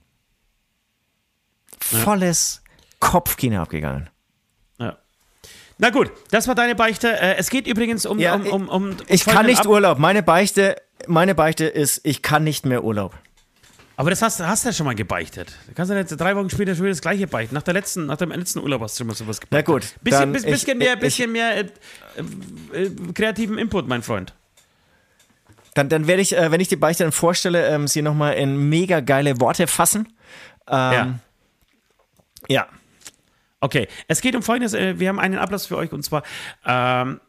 Volles Kopfkino abgegangen. Ja. Na gut, das war deine Beichte. Es geht übrigens um ich kann nicht Urlaub. Meine Beichte ist, ich kann nicht mehr Urlaub. Aber das hast du ja schon mal gebeichtet. Du kannst ja jetzt 3 Wochen später schon wieder das gleiche beichten. Nach dem letzten Urlaub hast du schon mal sowas gebeichtet. Na gut. Bisschen mehr kreativen Input, mein Freund. Dann werde ich, wenn ich die Beichte dann vorstelle, sie nochmal in mega geile Worte fassen. Ja. Okay, es geht um Folgendes, wir haben einen Ablass für euch und zwar, keinen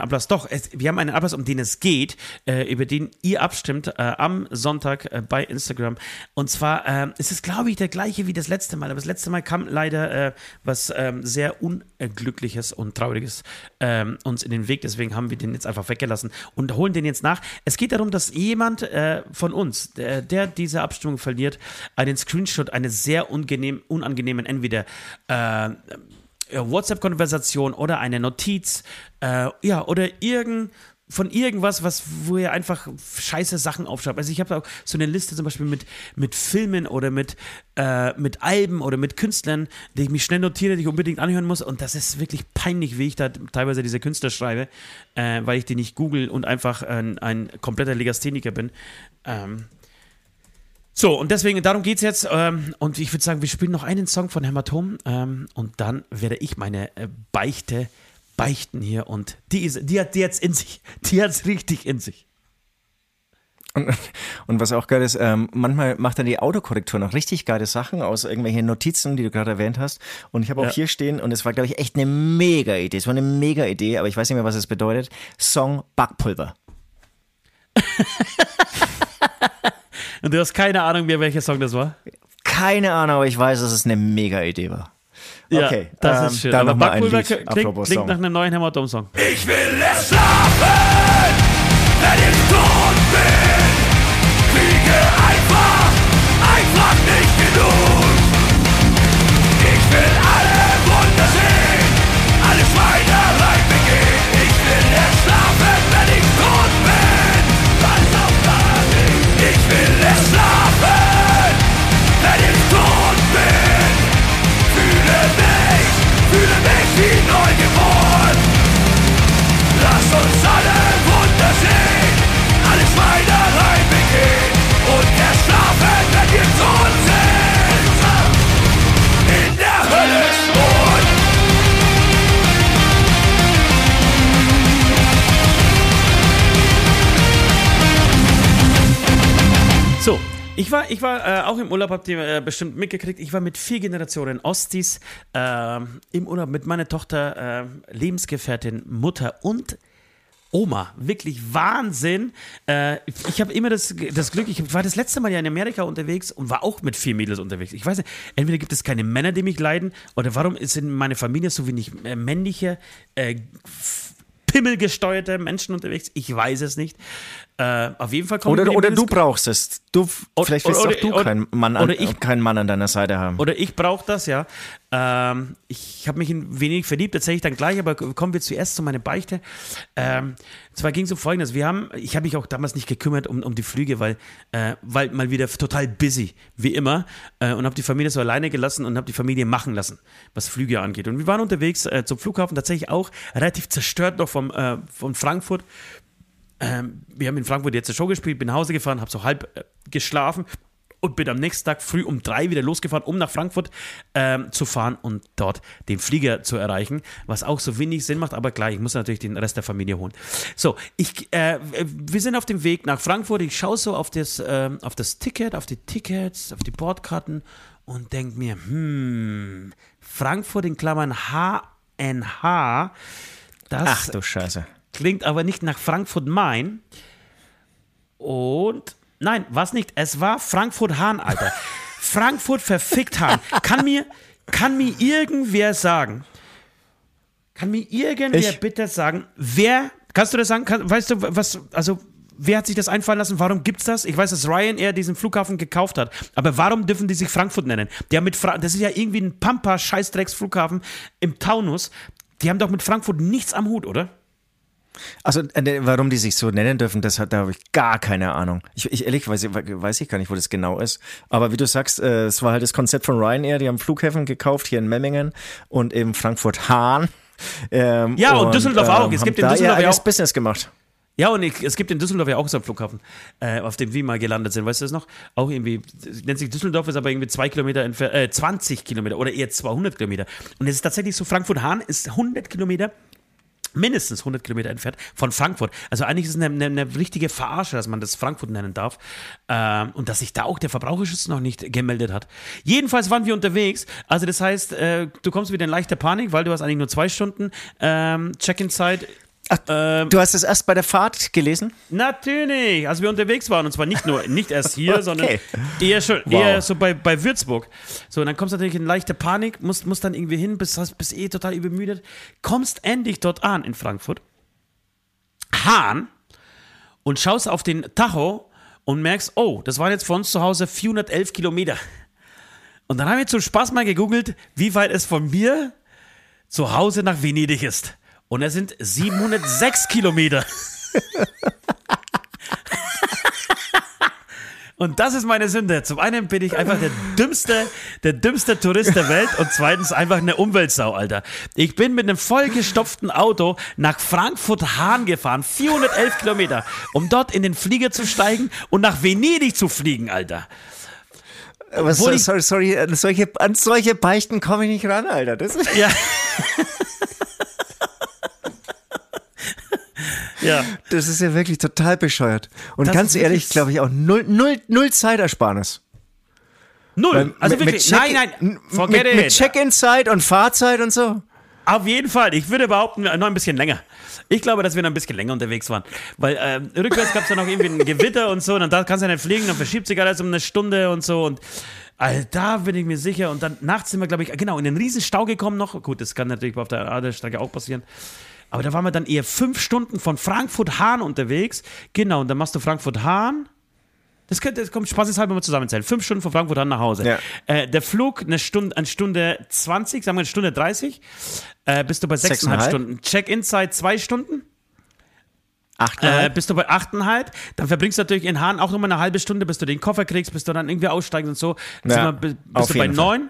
Ablass, doch, wir haben einen Ablass, um den es geht, über den ihr abstimmt am Sonntag bei Instagram und zwar, es ist glaube ich der gleiche wie das letzte Mal, aber das letzte Mal kam leider was sehr Unglückliches und Trauriges uns in den Weg, deswegen haben wir den jetzt einfach weggelassen und holen den jetzt nach. Es geht darum, dass jemand von uns, der diese Abstimmung verliert, einen Screenshot eines sehr unangenehmen entweder WhatsApp-Konversation oder eine Notiz, oder von irgendwas, wo ihr einfach scheiße Sachen aufschreibt. Also ich habe auch so eine Liste zum Beispiel mit Filmen oder mit Alben oder mit Künstlern, die ich mich schnell notiere, die ich unbedingt anhören muss. Und das ist wirklich peinlich, wie ich da teilweise diese Künstler schreibe, weil ich die nicht google und einfach ein kompletter Legastheniker bin. So, und deswegen, darum geht's jetzt. Und ich würde sagen, wir spielen noch einen Song von Hämatom. Und dann werde ich meine Beichte beichten hier. Und die hat's in sich. Die hat's richtig in sich. Und was auch geil ist, manchmal macht dann die Autokorrektur noch richtig geile Sachen aus irgendwelchen Notizen, die du gerade erwähnt hast. Und ich habe auch hier stehen, und es war, glaube ich, echt eine Mega-Idee. Es war eine Mega-Idee, aber ich weiß nicht mehr, was es bedeutet. Song Backpulver. Und du hast keine Ahnung mehr, welcher Song das war? Keine Ahnung, aber ich weiß, dass es eine Mega-Idee war. Okay, ja, das ist schön. Dann aber Backpulver klingt nach einem neuen Hämatom-Song. Ich will es schlafen, wenn ich tot bin. Kriege einfach nicht genug. Ich will alle Wunder sehen, alle Schweinerei begehen. Ich will es schlafen, wenn ich tot bin. Was auf Party. Ich will es schlafen, wenn ich tot bin. Fühle mich wie neu geboren. Lass uns alle Wunder sehen, alle Schweinerei begehen und erst schlafen, wenn wir tot sind, in der Hölle schwor. So, ich war auch im Urlaub, habt ihr bestimmt mitgekriegt, ich war mit 4 Generationen Ostis im Urlaub mit meiner Tochter, Lebensgefährtin, Mutter und Oma. Wirklich Wahnsinn. Ich habe immer das Glück, ich war das letzte Mal ja in Amerika unterwegs und war auch mit 4 Mädels unterwegs. Ich weiß nicht, entweder gibt es keine Männer, die mich leiden, oder warum ist in meiner Familie so wenig männliche pimmelgesteuerte Menschen unterwegs? Ich weiß es nicht. Auf jeden Fall kommt oder du brauchst es. Vielleicht willst auch du keinen Mann an deiner Seite haben. Oder ich brauche das, ja. Ich habe mich ein wenig verliebt, erzähle ich dann gleich, aber kommen wir zuerst zu meiner Beichte. Zwar ging es um Folgendes. Ich habe mich auch damals nicht gekümmert um die Flüge, weil mal wieder total busy, wie immer. Und habe die Familie so alleine gelassen und habe die Familie machen lassen, was Flüge angeht. Und wir waren unterwegs zum Flughafen, tatsächlich auch relativ zerstört noch von Frankfurt. Wir haben in Frankfurt jetzt eine Show gespielt, bin nach Hause gefahren, habe so halb geschlafen und bin am nächsten Tag früh um 3 wieder losgefahren, um nach Frankfurt zu fahren und dort den Flieger zu erreichen, was auch so wenig Sinn macht, aber klar, ich muss natürlich den Rest der Familie holen. So, wir sind auf dem Weg nach Frankfurt, ich schaue so auf das Ticket, auf die Tickets, auf die Bordkarten und denke mir, Frankfurt in Klammern HNH, das... Ach du Scheiße. Klingt aber nicht nach Frankfurt-Main. Und nein, war's nicht. Es war Frankfurt-Hahn, Alter. Frankfurt verfickt Hahn. Kann mir irgendwer sagen? Kann mir irgendwer bitte sagen, wer? Kannst du das sagen? Weißt du, was? Also wer hat sich das einfallen lassen? Warum gibt's das? Ich weiß, dass Ryanair diesen Flughafen gekauft hat. Aber warum dürfen die sich Frankfurt nennen? Das ist ja irgendwie ein Pampa-Scheißdrecks-Flughafen im Taunus. Die haben doch mit Frankfurt nichts am Hut, oder? Also, warum die sich so nennen dürfen, da habe ich gar keine Ahnung. Ehrlich weiß ich gar nicht, wo das genau ist. Aber wie du sagst, es war halt das Konzept von Ryanair, die haben Flughäfen gekauft, hier in Memmingen und eben Frankfurt-Hahn. Ja, und Düsseldorf auch. Es gibt in Düsseldorf ja auch Business gemacht. Ja, und es gibt in Düsseldorf ja auch so einen Flughafen, auf dem wir mal gelandet sind. Weißt du das noch? Auch irgendwie, nennt sich Düsseldorf, ist aber irgendwie 20 Kilometer oder eher 200 Kilometer. Und es ist tatsächlich so, Frankfurt-Hahn ist 100 Kilometer mindestens 100 Kilometer entfernt von Frankfurt. Also eigentlich ist es eine richtige Verarsche, dass man das Frankfurt nennen darf. Und dass sich da auch der Verbraucherschützer noch nicht gemeldet hat. Jedenfalls waren wir unterwegs. Also das heißt, du kommst wieder in leichte Panik, weil du hast eigentlich nur 2 Stunden Check-in-Zeit. Ach, du hast es erst bei der Fahrt gelesen? Natürlich, als wir unterwegs waren. Und zwar nicht erst hier, okay, sondern eher so bei Würzburg. So, und dann kommst du natürlich in leichte Panik, musst dann irgendwie hin, bist total übermüdet. Kommst endlich dort an in Frankfurt, Hahn, und schaust auf den Tacho und merkst, oh, das waren jetzt von uns zu Hause 411 Kilometer. Und dann haben wir zum Spaß mal gegoogelt, wie weit es von mir zu Hause nach Venedig ist. Und es sind 706 Kilometer. Und das ist meine Sünde. Zum einen bin ich einfach der dümmste Tourist der Welt und zweitens einfach eine Umweltsau, Alter. Ich bin mit einem vollgestopften Auto nach Frankfurt-Hahn gefahren, 411 Kilometer, um dort in den Flieger zu steigen und nach Venedig zu fliegen, Alter. Aber sorry, an solche Beichten komme ich nicht ran, Alter. Das ist ja... Ja. Das ist ja wirklich total bescheuert. Und das ganz ehrlich, glaube ich auch null Zeitersparnis. Null. Weil also wirklich, mit Check-in-Zeit und Fahrzeit und so. Auf jeden Fall. Ich würde behaupten, noch ein bisschen länger. Ich glaube, dass wir noch ein bisschen länger unterwegs waren. Weil rückwärts gab es ja noch irgendwie ein Gewitter und so. Und dann kannst du ja nicht fliegen, dann verschiebt sich alles um eine Stunde und so. Und also da bin ich mir sicher. Und dann nachts sind wir, glaube ich, genau, in den riesen Stau gekommen noch. Gut, das kann natürlich auf der Adlerstrecke auch passieren. Aber da waren wir dann eher 5 Stunden von Frankfurt-Hahn unterwegs. Genau, und dann machst du Frankfurt-Hahn. Das kommt spaßeshalber mal zusammenzählen. 5 Stunden von Frankfurt-Hahn nach Hause. Ja. Der Flug eine Stunde 20, sagen wir eine Stunde 30. Bist du bei 6,5 Stunden. Check-in-Zeit 2 Stunden. 8,5. Bist du bei 8,5. Dann verbringst du natürlich in Hahn auch nochmal eine halbe Stunde, bis du den Koffer kriegst, bis du dann irgendwie aussteigst und so. Ja, bist du bei neun?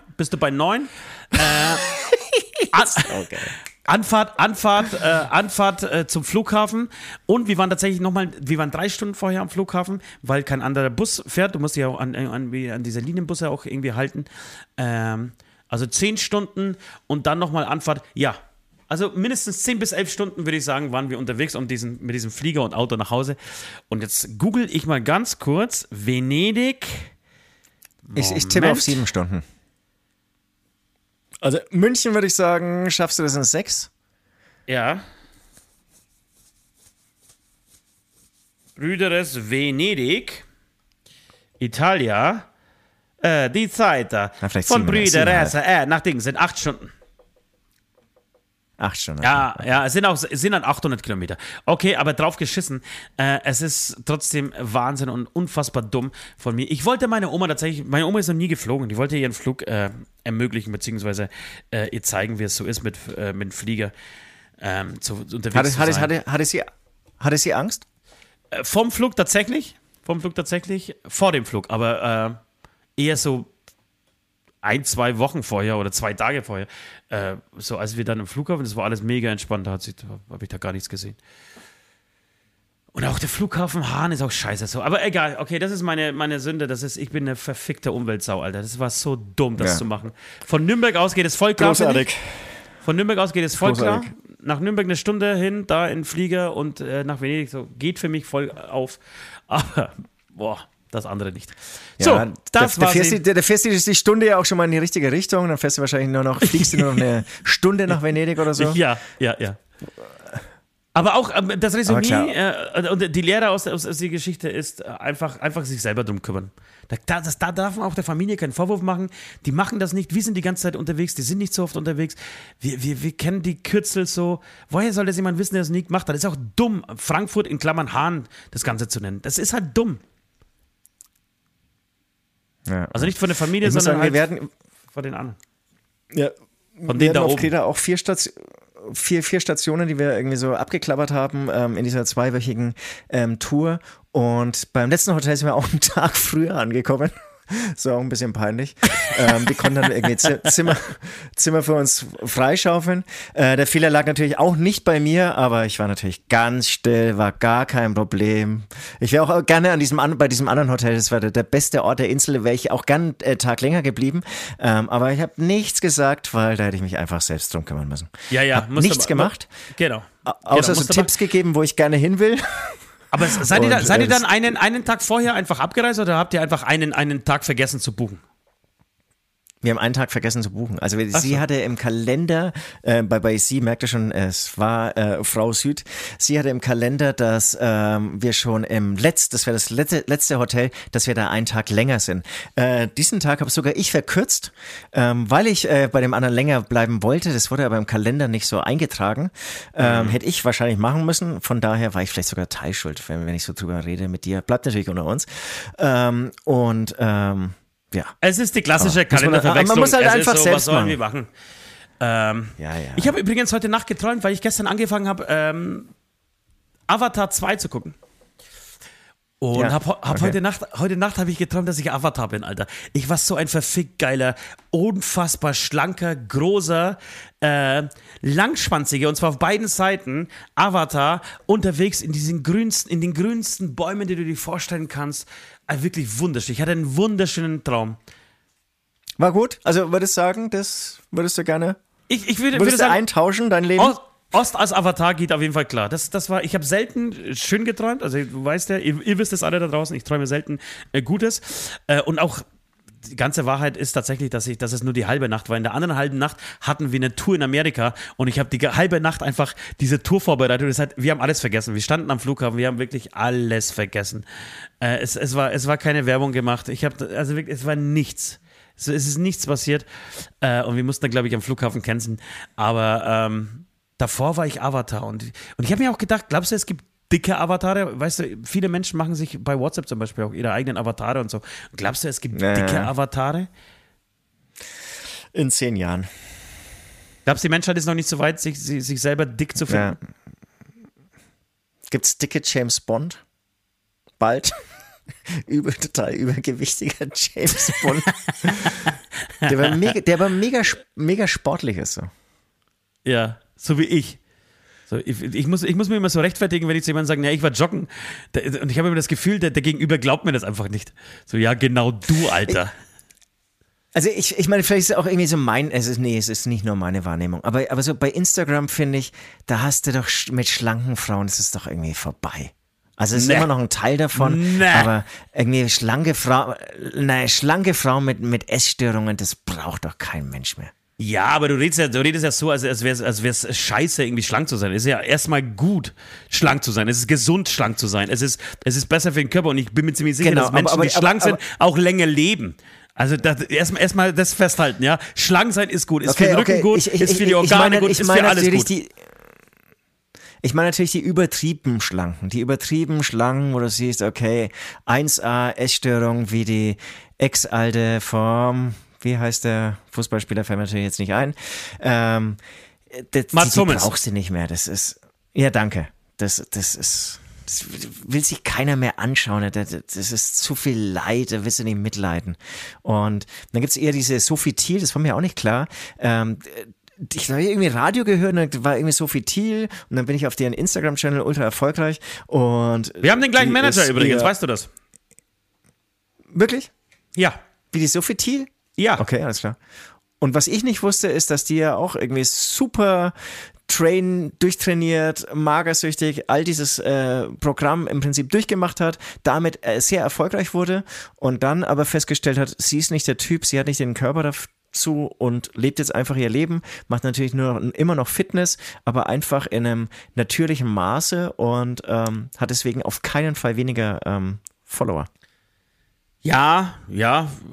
Okay. Anfahrt zum Flughafen, und wir waren tatsächlich wir waren 3 Stunden vorher am Flughafen, weil kein anderer Bus fährt. Du musst dich ja auch an diese Linienbusse auch irgendwie halten. Also 10 Stunden und dann nochmal Anfahrt. Ja, also mindestens 10 bis 11 Stunden, würde ich sagen, waren wir unterwegs mit diesem Flieger und Auto nach Hause. Und jetzt google ich mal ganz kurz Venedig. Ich tippe auf 7 Stunden. Also München, würde ich sagen, schaffst du das in 6? Ja. Brüderes Venedig, Italia, die Zeit da. Von Brüderes nach Ding sind 8 Stunden. 8 Stunden. Ja, ja, es sind dann 800 Kilometer. Okay, aber drauf geschissen. Es ist trotzdem Wahnsinn und unfassbar dumm von mir. Ich wollte meine Oma ist noch nie geflogen, die wollte ihren Flug ermöglichen, beziehungsweise ihr zeigen, wie es so ist mit dem Flieger unterwegs zu sein. Hatte sie Angst? Vom Flug tatsächlich, vor dem Flug, aber eher so 1-2 Wochen vorher oder 2 Tage vorher, so als wir dann im Flughafen, das war alles mega entspannt, da habe ich da gar nichts gesehen. Und auch der Flughafen Hahn ist auch scheiße so, aber egal, okay, das ist meine Sünde, ich bin eine verfickte Umweltsau, Alter, das war so dumm, das zu machen. Von Nürnberg aus geht es voll klar. Großartig. Von Nürnberg aus geht es voll Großartig. Klar. Nach Nürnberg eine Stunde hin, da in Flieger und nach Venedig, so geht für mich voll auf, aber boah. Das andere nicht. So, ja, das war's. Da fährst du die Stunde ja auch schon mal in die richtige Richtung. Dann fährst du wahrscheinlich fliegst du nur noch eine Stunde nach Venedig oder so. Ja. Aber auch das Resümee und die Lehre aus der Geschichte ist einfach sich selber drum kümmern. Da darf man auch der Familie keinen Vorwurf machen. Die machen das nicht. Wir sind die ganze Zeit unterwegs. Die sind nicht so oft unterwegs. Wir kennen die Kürzel so. Woher soll das jemand wissen, der das nicht macht? Das ist auch dumm, Frankfurt in Klammern Hahn das Ganze zu nennen. Das ist halt dumm. Ja. Also nicht von der Familie, sondern sagen, wir werden von den anderen. Ja, von denen da oben. Auf Kreta auch 4 Stationen, die wir irgendwie so abgeklappert haben in dieser 2-wöchigen Tour. Und beim letzten Hotel sind wir auch einen Tag früher angekommen. Das war auch ein bisschen peinlich. Die konnten dann irgendwie Zimmer für uns freischaufeln. Der Fehler lag natürlich auch nicht bei mir, aber ich war natürlich ganz still, war gar kein Problem. Ich wäre auch gerne bei diesem anderen Hotel, das war der beste Ort der Insel, wäre ich auch gern einen Tag länger geblieben. Aber ich habe nichts gesagt, weil da hätte ich mich einfach selbst drum kümmern müssen. Ja, ja. Nichts gemacht. Genau. Außer so Tipps gegeben, wo ich gerne hin will. Aber seid ihr dann einen Tag vorher einfach abgereist oder habt ihr einfach einen Tag vergessen zu buchen? Wir haben einen Tag vergessen zu buchen. Also sie hatte im Kalender, bei sie merkte schon, es war Frau Süd, sie hatte im Kalender, dass wir schon das wäre das letzte Hotel, dass wir da einen Tag länger sind. Diesen Tag habe sogar ich verkürzt, weil ich bei dem anderen länger bleiben wollte. Das wurde aber im Kalender nicht so eingetragen. Hätte ich wahrscheinlich machen müssen. Von daher war ich vielleicht sogar teilschuld, wenn ich so drüber rede mit dir. Bleibt natürlich unter uns. Ja. Es ist die klassische Kalenderverwechslung. Man muss halt einfach so, selbst machen. Ja. Ich habe übrigens heute Nacht geträumt, weil ich gestern angefangen habe, Avatar 2 zu gucken. Und heute Nacht habe ich geträumt, dass ich Avatar bin, Alter. Ich war so ein verfickt geiler, unfassbar schlanker, großer, langschwanziger, und zwar auf beiden Seiten, Avatar, unterwegs in den grünsten Bäumen, die du dir vorstellen kannst. Wirklich wunderschön. Ich hatte einen wunderschönen Traum. War gut? Also würdest du gerne? Ich würde sagen, eintauschen, dein Leben? Ost als Avatar geht auf jeden Fall klar. Ich habe selten schön geträumt. Also du weißt ja, ihr wisst es alle da draußen, ich träume selten Gutes. Und auch die ganze Wahrheit ist tatsächlich, dass es nur die halbe Nacht war. In der anderen halben Nacht hatten wir eine Tour in Amerika und ich habe die halbe Nacht einfach diese Tour vorbereitet. Das heißt, wir haben alles vergessen. Wir standen am Flughafen, wir haben wirklich alles vergessen. Es war keine Werbung gemacht. Es war nichts. Es ist nichts passiert. Und wir mussten dann, glaube ich, am Flughafen canceln. Aber davor war ich Avatar und ich habe mir auch gedacht, glaubst du, es gibt dicke Avatare? Weißt du, viele Menschen machen sich bei WhatsApp zum Beispiel auch ihre eigenen Avatare und so. Glaubst du, es gibt dicke Avatare? In 10 Jahren. Glaubst du, die Menschheit ist noch nicht so weit, sich selber dick zu finden? Ja. Gibt's dicke James Bond? Bald? Total übergewichtiger James Bond. der war mega sportlich ist so. Ja, so wie ich. So, ich muss mir immer so rechtfertigen, wenn ich zu jemandem sage, ich war joggen. Und ich habe immer das Gefühl, der Gegenüber glaubt mir das einfach nicht. So, ja, genau du, Alter. Ich meine, vielleicht ist es auch irgendwie so es ist nicht nur meine Wahrnehmung. Aber so bei Instagram finde ich, da hast du doch mit schlanken Frauen, das ist doch irgendwie vorbei. Also es ist immer noch ein Teil davon, aber irgendwie schlanke Frauen mit Essstörungen, das braucht doch kein Mensch mehr. Ja, aber du redest ja so, als wäre es scheiße, irgendwie schlank zu sein. Es ist ja erstmal gut, schlank zu sein. Es ist gesund, schlank zu sein. Es ist besser für den Körper. Und ich bin mir ziemlich sicher, dass Menschen, die schlank sind, auch länger leben. Also erstmal das festhalten, ja. Schlank sein ist gut, ist für den Rücken gut, ist für die Organe gut, ist für alles gut. Ich meine natürlich die übertrieben Schlanken. Die übertrieben Schlanken, wo du siehst, 1A Essstörung wie die Ex-Alte vom... Wie heißt der Fußballspieler? Fällt mir natürlich jetzt nicht ein. Die brauchst du nicht mehr. Das ist. Ja, danke. Das will sich keiner mehr anschauen. Das ist zu viel Leid, da willst du nicht mitleiden. Und dann gibt es eher diese Sophie Thiel, das war mir auch nicht klar. Ich habe irgendwie Radio gehört und dann war irgendwie Sophie Thiel und dann bin ich auf deren Instagram-Channel ultra erfolgreich. Und wir haben den gleichen Manager übrigens, weißt du das? Wirklich? Ja. Wie die Sophie Thiel? Ja. Okay, alles klar. Und was ich nicht wusste, ist, dass die ja auch irgendwie super durchtrainiert, magersüchtig, all dieses Programm im Prinzip durchgemacht hat, damit sehr erfolgreich wurde und dann aber festgestellt hat, sie ist nicht der Typ, sie hat nicht den Körper dazu und lebt jetzt einfach ihr Leben, macht natürlich immer noch Fitness, aber einfach in einem natürlichen Maße und hat deswegen auf keinen Fall weniger Follower. Ja,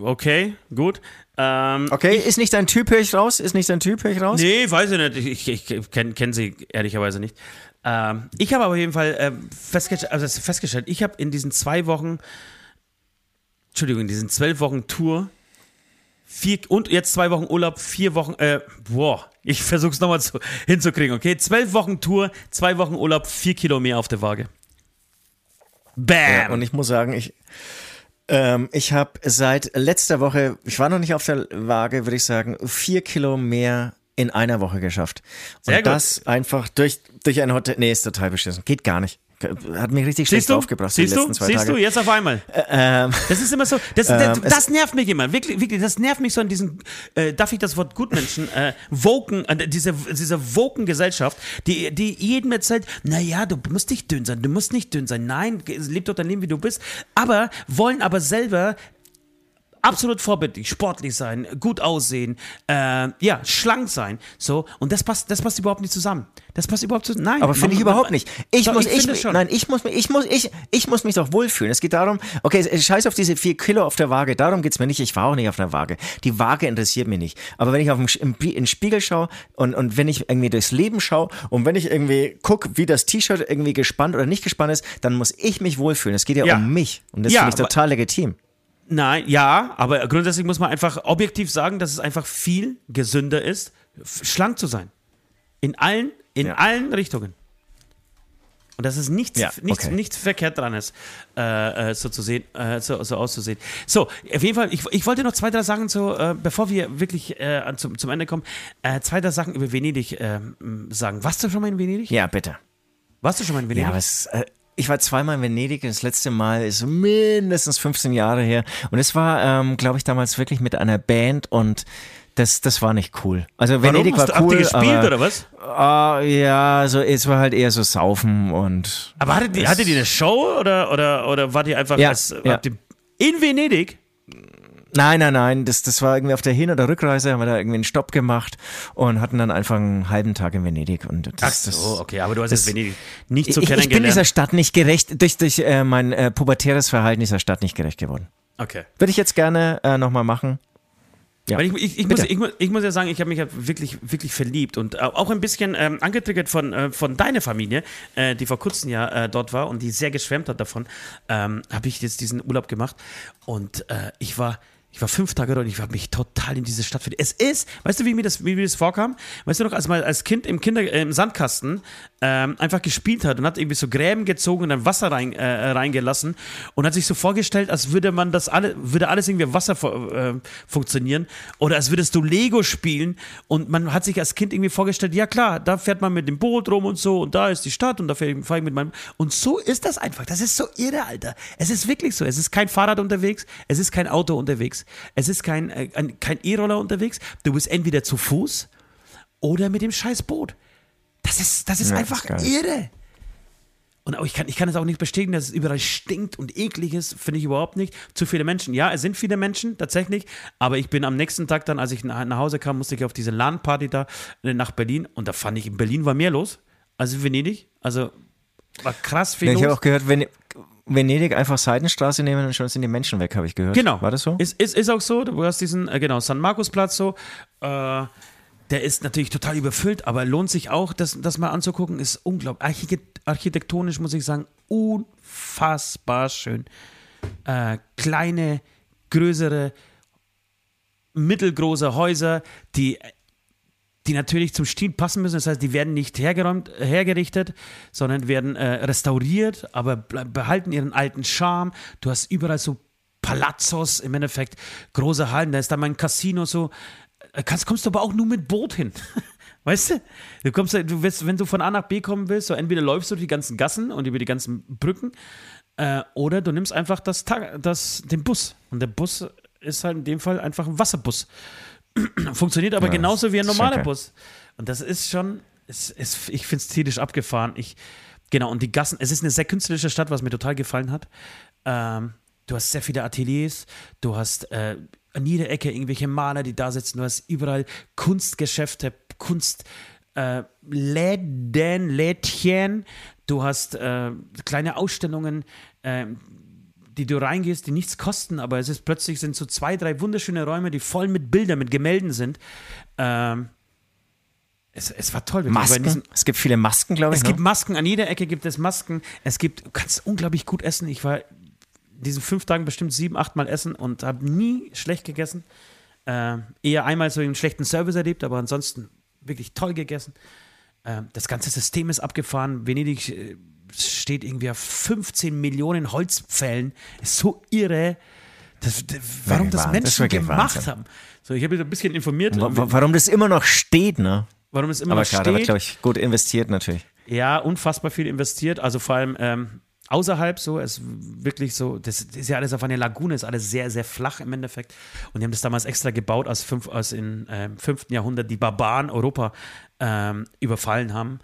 okay, gut. Ist nicht dein Typ, höre ich raus? Nee, weiß ich nicht. Ich kenn sie ehrlicherweise nicht. Ich habe aber auf jeden Fall festgestellt, ich habe in diesen 12 Wochen Tour 4 und jetzt 2 Wochen Urlaub, 4 Wochen, ich versuche es nochmal hinzukriegen, okay? 12 Wochen Tour, 2 Wochen Urlaub, 4 Kilo mehr auf der Waage. Bam! Ja, und ich muss sagen, Ich habe seit letzter Woche, ich war noch nicht auf der Waage, würde ich sagen, 4 Kilo mehr in einer Woche geschafft. Und sehr gut. Das einfach durch ein Hotel. Nee, ist total beschissen. Geht gar nicht. Hat mich richtig schlecht aufgebracht die letzten 2 Tage. Siehst du, jetzt auf einmal. Das ist immer so, das nervt mich immer, wirklich, wirklich, das nervt mich so an diesen, darf ich das Wort Gutmenschen, Woken, diese Woken-Gesellschaft, die jedem erzählt, naja, du musst nicht dünn sein, nein, leb doch dein Leben, wie du bist, aber wollen aber selber absolut vorbildlich, sportlich sein, gut aussehen, ja, schlank sein, so, und das passt überhaupt nicht zusammen. Nein. Aber finde ich überhaupt nicht. Ich muss mich doch wohlfühlen. Es geht darum, okay, scheiß auf diese 4 Kilo auf der Waage, darum geht's mir nicht. Ich war auch nicht auf einer Waage. Die Waage interessiert mich nicht. Aber wenn ich auf den Spiegel schaue und wenn ich irgendwie durchs Leben schaue und wenn ich irgendwie gucke, wie das T-Shirt irgendwie gespannt oder nicht gespannt ist, dann muss ich mich wohlfühlen. Es geht ja um mich. Und das finde ich total legitim. Nein, ja, aber grundsätzlich muss man einfach objektiv sagen, dass es einfach viel gesünder ist, schlank zu sein. In allen Richtungen. Und dass es nichts verkehrt dran ist, so zu sehen, so auszusehen. So, auf jeden Fall, ich wollte noch 2, 3 Sachen, so, bevor wir wirklich zum Ende kommen, 2, 3 Sachen über Venedig sagen. Warst du schon mal in Venedig? Ja, bitte. Warst du schon mal in Venedig? Ja, aber ich war 2-mal in Venedig, das letzte Mal ist mindestens 15 Jahre her. Und es war, glaube ich, damals wirklich mit einer Band und das war nicht cool. Also Venedig war cool. Habt ihr gespielt oder was? Ja, also es war halt eher so Saufen und... Aber hattet ihr eine Show oder wart ihr einfach... in Venedig? Nein, das war irgendwie auf der Hin- oder Rückreise, haben wir da irgendwie einen Stopp gemacht und hatten dann einfach einen halben Tag in Venedig. Und okay, aber du hast jetzt Venedig nicht so kennengelernt. Ich bin dieser Stadt nicht gerecht, durch mein pubertäres Verhalten dieser Stadt nicht gerecht geworden. Okay. Würde ich jetzt gerne nochmal machen. Ja. Weil ich muss ja sagen, ich habe mich wirklich, wirklich verliebt und auch ein bisschen angetriggert von deiner Familie, die vor kurzem ja dort war und die sehr geschwärmt hat davon, habe ich jetzt diesen Urlaub gemacht und ich war 5 Tage dort und ich habe mich total in diese Stadt verliebt. Es ist, weißt du, wie mir das vorkam? Weißt du noch, als man als Kind im Sandkasten einfach gespielt hat und hat irgendwie so Gräben gezogen und dann Wasser reingelassen und hat sich so vorgestellt, als würde alles irgendwie Wasser funktionieren oder als würdest du Lego spielen und man hat sich als Kind irgendwie vorgestellt, ja klar, da fährt man mit dem Boot rum und so und da ist die Stadt und da fahre ich mit meinem... Und so ist das einfach. Das ist so irre, Alter. Es ist wirklich so. Es ist kein Fahrrad unterwegs, es ist kein Auto unterwegs, es ist kein E-Roller unterwegs. Du bist entweder zu Fuß oder mit dem scheiß Boot. Das ist einfach irre. Und auch, ich kann es auch nicht bestätigen, dass es überall stinkt und eklig ist, finde ich überhaupt nicht. Zu viele Menschen. Ja, es sind viele Menschen, tatsächlich. Aber ich bin am nächsten Tag dann, als ich nach Hause kam, musste ich auf diese LAN-Party da nach Berlin. Und da fand ich, in Berlin war mehr los als in Venedig. Also war krass viel los. Ich habe auch gehört, wenn... Venedig einfach Seitenstraße nehmen und schon sind die Menschen weg, habe ich gehört. Genau. War das so? Ist auch so. Du hast diesen, San Markusplatz so. Der ist natürlich total überfüllt, aber lohnt sich auch, das mal anzugucken. Ist unglaublich. Architektonisch muss ich sagen, unfassbar schön. Kleine, größere, mittelgroße Häuser, die natürlich zum Stil passen müssen. Das heißt, die werden nicht hergerichtet, sondern werden restauriert, aber behalten ihren alten Charme. Du hast überall so Palazzos, im Endeffekt große Hallen. Da ist dann mal ein Casino so. Kommst du aber auch nur mit Boot hin. Weißt du? Wenn du von A nach B kommen willst, so entweder läufst du durch die ganzen Gassen und über die ganzen Brücken oder du nimmst einfach den Bus. Und der Bus ist halt in dem Fall einfach ein Wasserbus. Funktioniert aber genauso wie ein normaler Bus. Und das ist schon, ich finde es tierisch abgefahren. Und die Gassen, es ist eine sehr künstlerische Stadt, was mir total gefallen hat. Du hast sehr viele Ateliers, du hast an jeder Ecke irgendwelche Maler, die da sitzen, du hast überall Kunstgeschäfte, Kunstläden, Lädchen, du hast kleine Ausstellungen, die du reingehst, die nichts kosten, aber plötzlich sind so 2, 3 wunderschöne Räume, die voll mit Bildern, mit Gemälden sind. Es war toll. Masken. Es gibt viele Masken, glaube ich. Es gibt Masken, an jeder Ecke gibt es Masken. Du kannst unglaublich gut essen. Ich war in diesen 5 Tagen bestimmt 7, 8 Mal essen und habe nie schlecht gegessen. Eher einmal so einen schlechten Service erlebt, aber ansonsten wirklich toll gegessen. Das ganze System ist abgefahren. Venedig steht irgendwie auf 15 Millionen Holzpfählen. Ist so irre. Warum das Menschen gemacht haben. So, ich habe mich ein bisschen informiert. Warum das immer noch steht, ne? Warum das immer noch steht. Aber klar, da glaube ich, gut investiert natürlich. Ja, unfassbar viel investiert. Also vor allem außerhalb so, es wirklich so, das ist ja alles auf einer Lagune, ist alles sehr, sehr flach im Endeffekt. Und die haben das damals extra gebaut, als im 5. Jahrhundert die Barbaren Europa überfallen haben.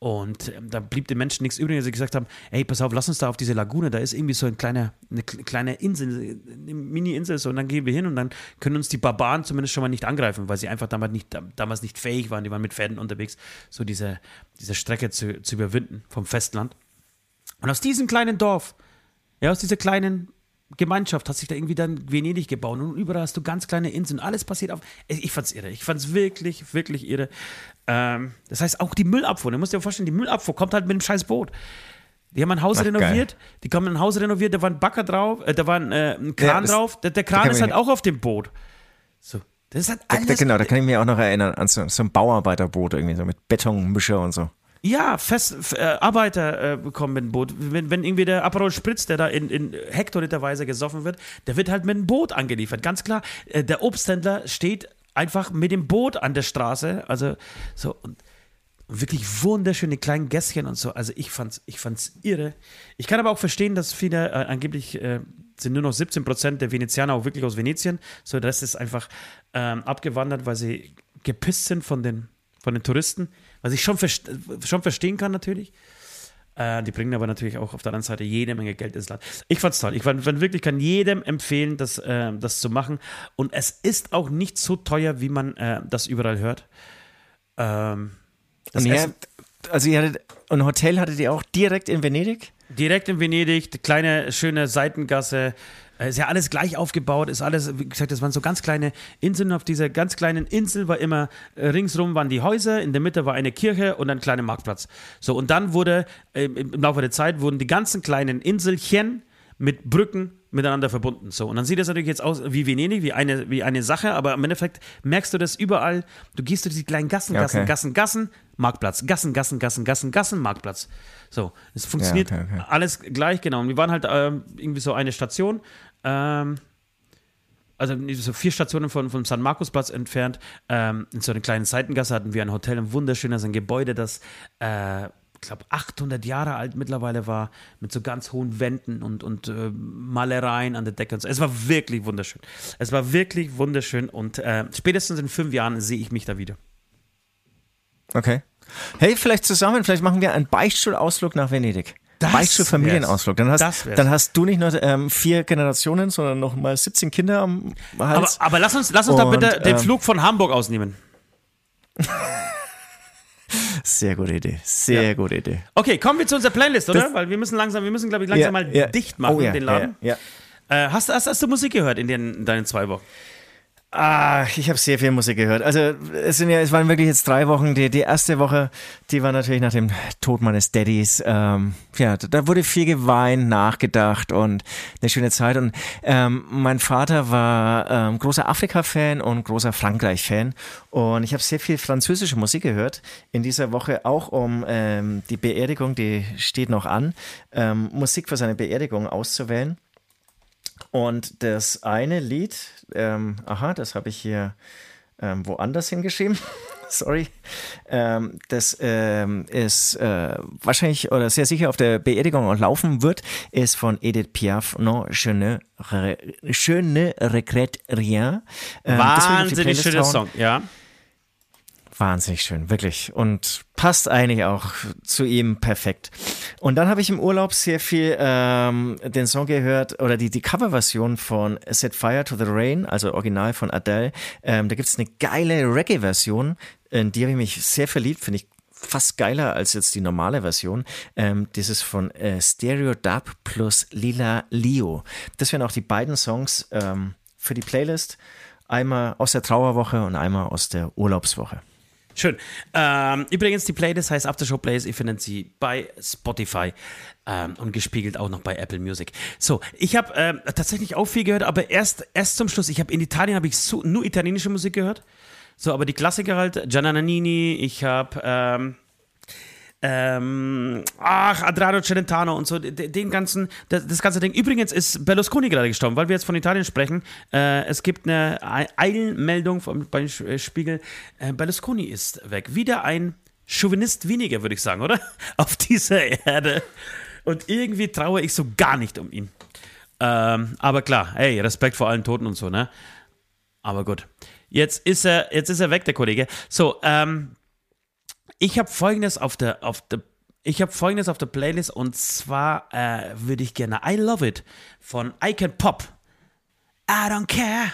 Und da blieb den Menschen nichts übrig, als sie gesagt haben, ey, pass auf, lass uns da auf diese Lagune, da ist irgendwie so eine kleine Insel, eine Mini-Insel, so, und dann gehen wir hin und dann können uns die Barbaren zumindest schon mal nicht angreifen, weil sie einfach damals nicht fähig waren, die waren mit Pferden unterwegs, so diese Strecke zu überwinden vom Festland. Und aus diesem kleinen Dorf, ja, aus dieser kleinen Gemeinschaft hat sich da irgendwie dann Venedig gebaut und überall hast du ganz kleine Inseln, alles passiert auf. Ich fand's irre, ich fand's wirklich, wirklich irre. Das heißt, auch die Müllabfuhr, du musst dir vorstellen, die Müllabfuhr kommt halt mit einem scheiß Boot. Die haben ein Haus renoviert, geil. Die haben ein Haus renoviert, da war ein Bagger drauf, da war ein Kran drauf, der Kran ist halt auch auf dem Boot. So, das ist halt alles. Da kann ich mich auch noch erinnern, an so ein Bauarbeiterboot irgendwie, so mit Betonmischer und so. Ja, Arbeiter kommen mit dem Boot. Wenn irgendwie der Aperol Spritz, der da in hektoliterweise gesoffen wird, der wird halt mit dem Boot angeliefert. Ganz klar, der Obsthändler steht einfach mit dem Boot an der Straße. Also so, und wirklich wunderschöne kleinen Gässchen und so. Also ich fand's irre. Ich kann aber auch verstehen, dass viele angeblich sind nur noch 17% der Venezianer auch wirklich aus Venetien. So, der Rest ist einfach abgewandert, weil sie gepisst sind von den Touristen. Was ich schon verstehen kann, natürlich. Die bringen aber natürlich auch auf der anderen Seite jede Menge Geld ins Land. Ich fand's toll. Ich wirklich kann jedem empfehlen, das zu machen. Und es ist auch nicht so teuer, wie man das überall hört. Ein Hotel hattet ihr auch direkt in Venedig? Direkt in Venedig, die kleine, schöne Seitengasse. Ist ja alles gleich aufgebaut, ist alles, wie gesagt, das waren so ganz kleine Inseln. Auf dieser ganz kleinen Insel war immer, ringsrum waren die Häuser, in der Mitte war eine Kirche und ein kleiner Marktplatz. So, und dann im Laufe der Zeit wurden die ganzen kleinen Inselchen mit Brücken miteinander verbunden. So, und dann sieht das natürlich jetzt aus wie Venedig, wie eine Sache, aber im Endeffekt merkst du das überall. Du gehst durch die kleinen Gassen, Gassen, okay. Gassen, Gassen, Marktplatz, Gassen, Gassen, Gassen, Gassen, Gassen, Marktplatz. So, es funktioniert alles gleich, genau. Und wir waren halt irgendwie so eine Station, also so 4 Stationen vom San Markusplatz entfernt. In so einer kleinen Seitengasse hatten wir ein Hotel, ein wunderschönes, ein Gebäude, das ich glaube, 800 Jahre alt mittlerweile war, mit so ganz hohen Wänden und Malereien an der Decke und so. Es war wirklich wunderschön. Es war wirklich wunderschön und spätestens in 5 Jahren sehe ich mich da wieder. Okay. Hey, vielleicht machen wir einen Beichtstuhl-Ausflug nach Venedig. Beichtstuhl-Familienausflug. Dann hast du nicht nur 4 Generationen, sondern noch mal 17 Kinder am Hals. Aber lass uns da bitte den Flug von Hamburg ausnehmen. Sehr gute Idee, sehr gute Idee. Okay, kommen wir zu unserer Playlist, oder? Weil wir müssen, glaube ich, langsam mal dicht machen, den Laden. Ja. Hast du Musik gehört in deinen 2 Wochen? Ich habe sehr viel Musik gehört. Also es waren wirklich jetzt 3 Wochen. Die erste Woche, die war natürlich nach dem Tod meines Daddys. Da wurde viel geweint, nachgedacht und eine schöne Zeit. Und mein Vater war großer Afrika-Fan und großer Frankreich-Fan. Und ich habe sehr viel französische Musik gehört in dieser Woche, auch um die Beerdigung, die steht noch an, Musik für seine Beerdigung auszuwählen. Und das eine Lied, das habe ich hier woanders hingeschrieben, sorry, das ist wahrscheinlich oder sehr sicher auf der Beerdigung und laufen wird, ist von Edith Piaf, "Non, je ne regrette rien". Wahnsinnig schöner Song, ja. Wahnsinnig schön, wirklich. Und passt eigentlich auch zu ihm perfekt. Und dann habe ich im Urlaub sehr viel den Song gehört oder die Coverversion von Set Fire to the Rain, also Original von Adele. Da gibt es eine geile Reggae-Version, in die habe ich mich sehr verliebt, finde ich fast geiler als jetzt die normale Version. Das ist von Stereo Dub plus Lila Leo. Das wären auch die beiden Songs für die Playlist. Einmal aus der Trauerwoche und einmal aus der Urlaubswoche. Schön. Übrigens, die Playlist heißt Aftershow Playlist. Ihr findet sie bei Spotify und gespiegelt auch noch bei Apple Music. So, ich habe tatsächlich auch viel gehört, aber erst zum Schluss. In Italien habe ich nur italienische Musik gehört. So, aber die Klassiker halt, Gianna Nannini, ich habe Adriano Celentano und so, den ganzen, das ganze Ding. Übrigens ist Berlusconi gerade gestorben, weil wir jetzt von Italien sprechen. Es gibt eine Eilmeldung beim Spiegel. Berlusconi ist weg. Wieder ein Chauvinist weniger, würde ich sagen, oder? Auf dieser Erde. Und irgendwie traue ich so gar nicht um ihn. Aber klar, hey, Respekt vor allen Toten und so, ne? Aber gut. Jetzt ist er weg, der Kollege. So, ich habe Folgendes auf der Playlist, und zwar würde ich gerne I Love It von I Can Pop. I Don't Care.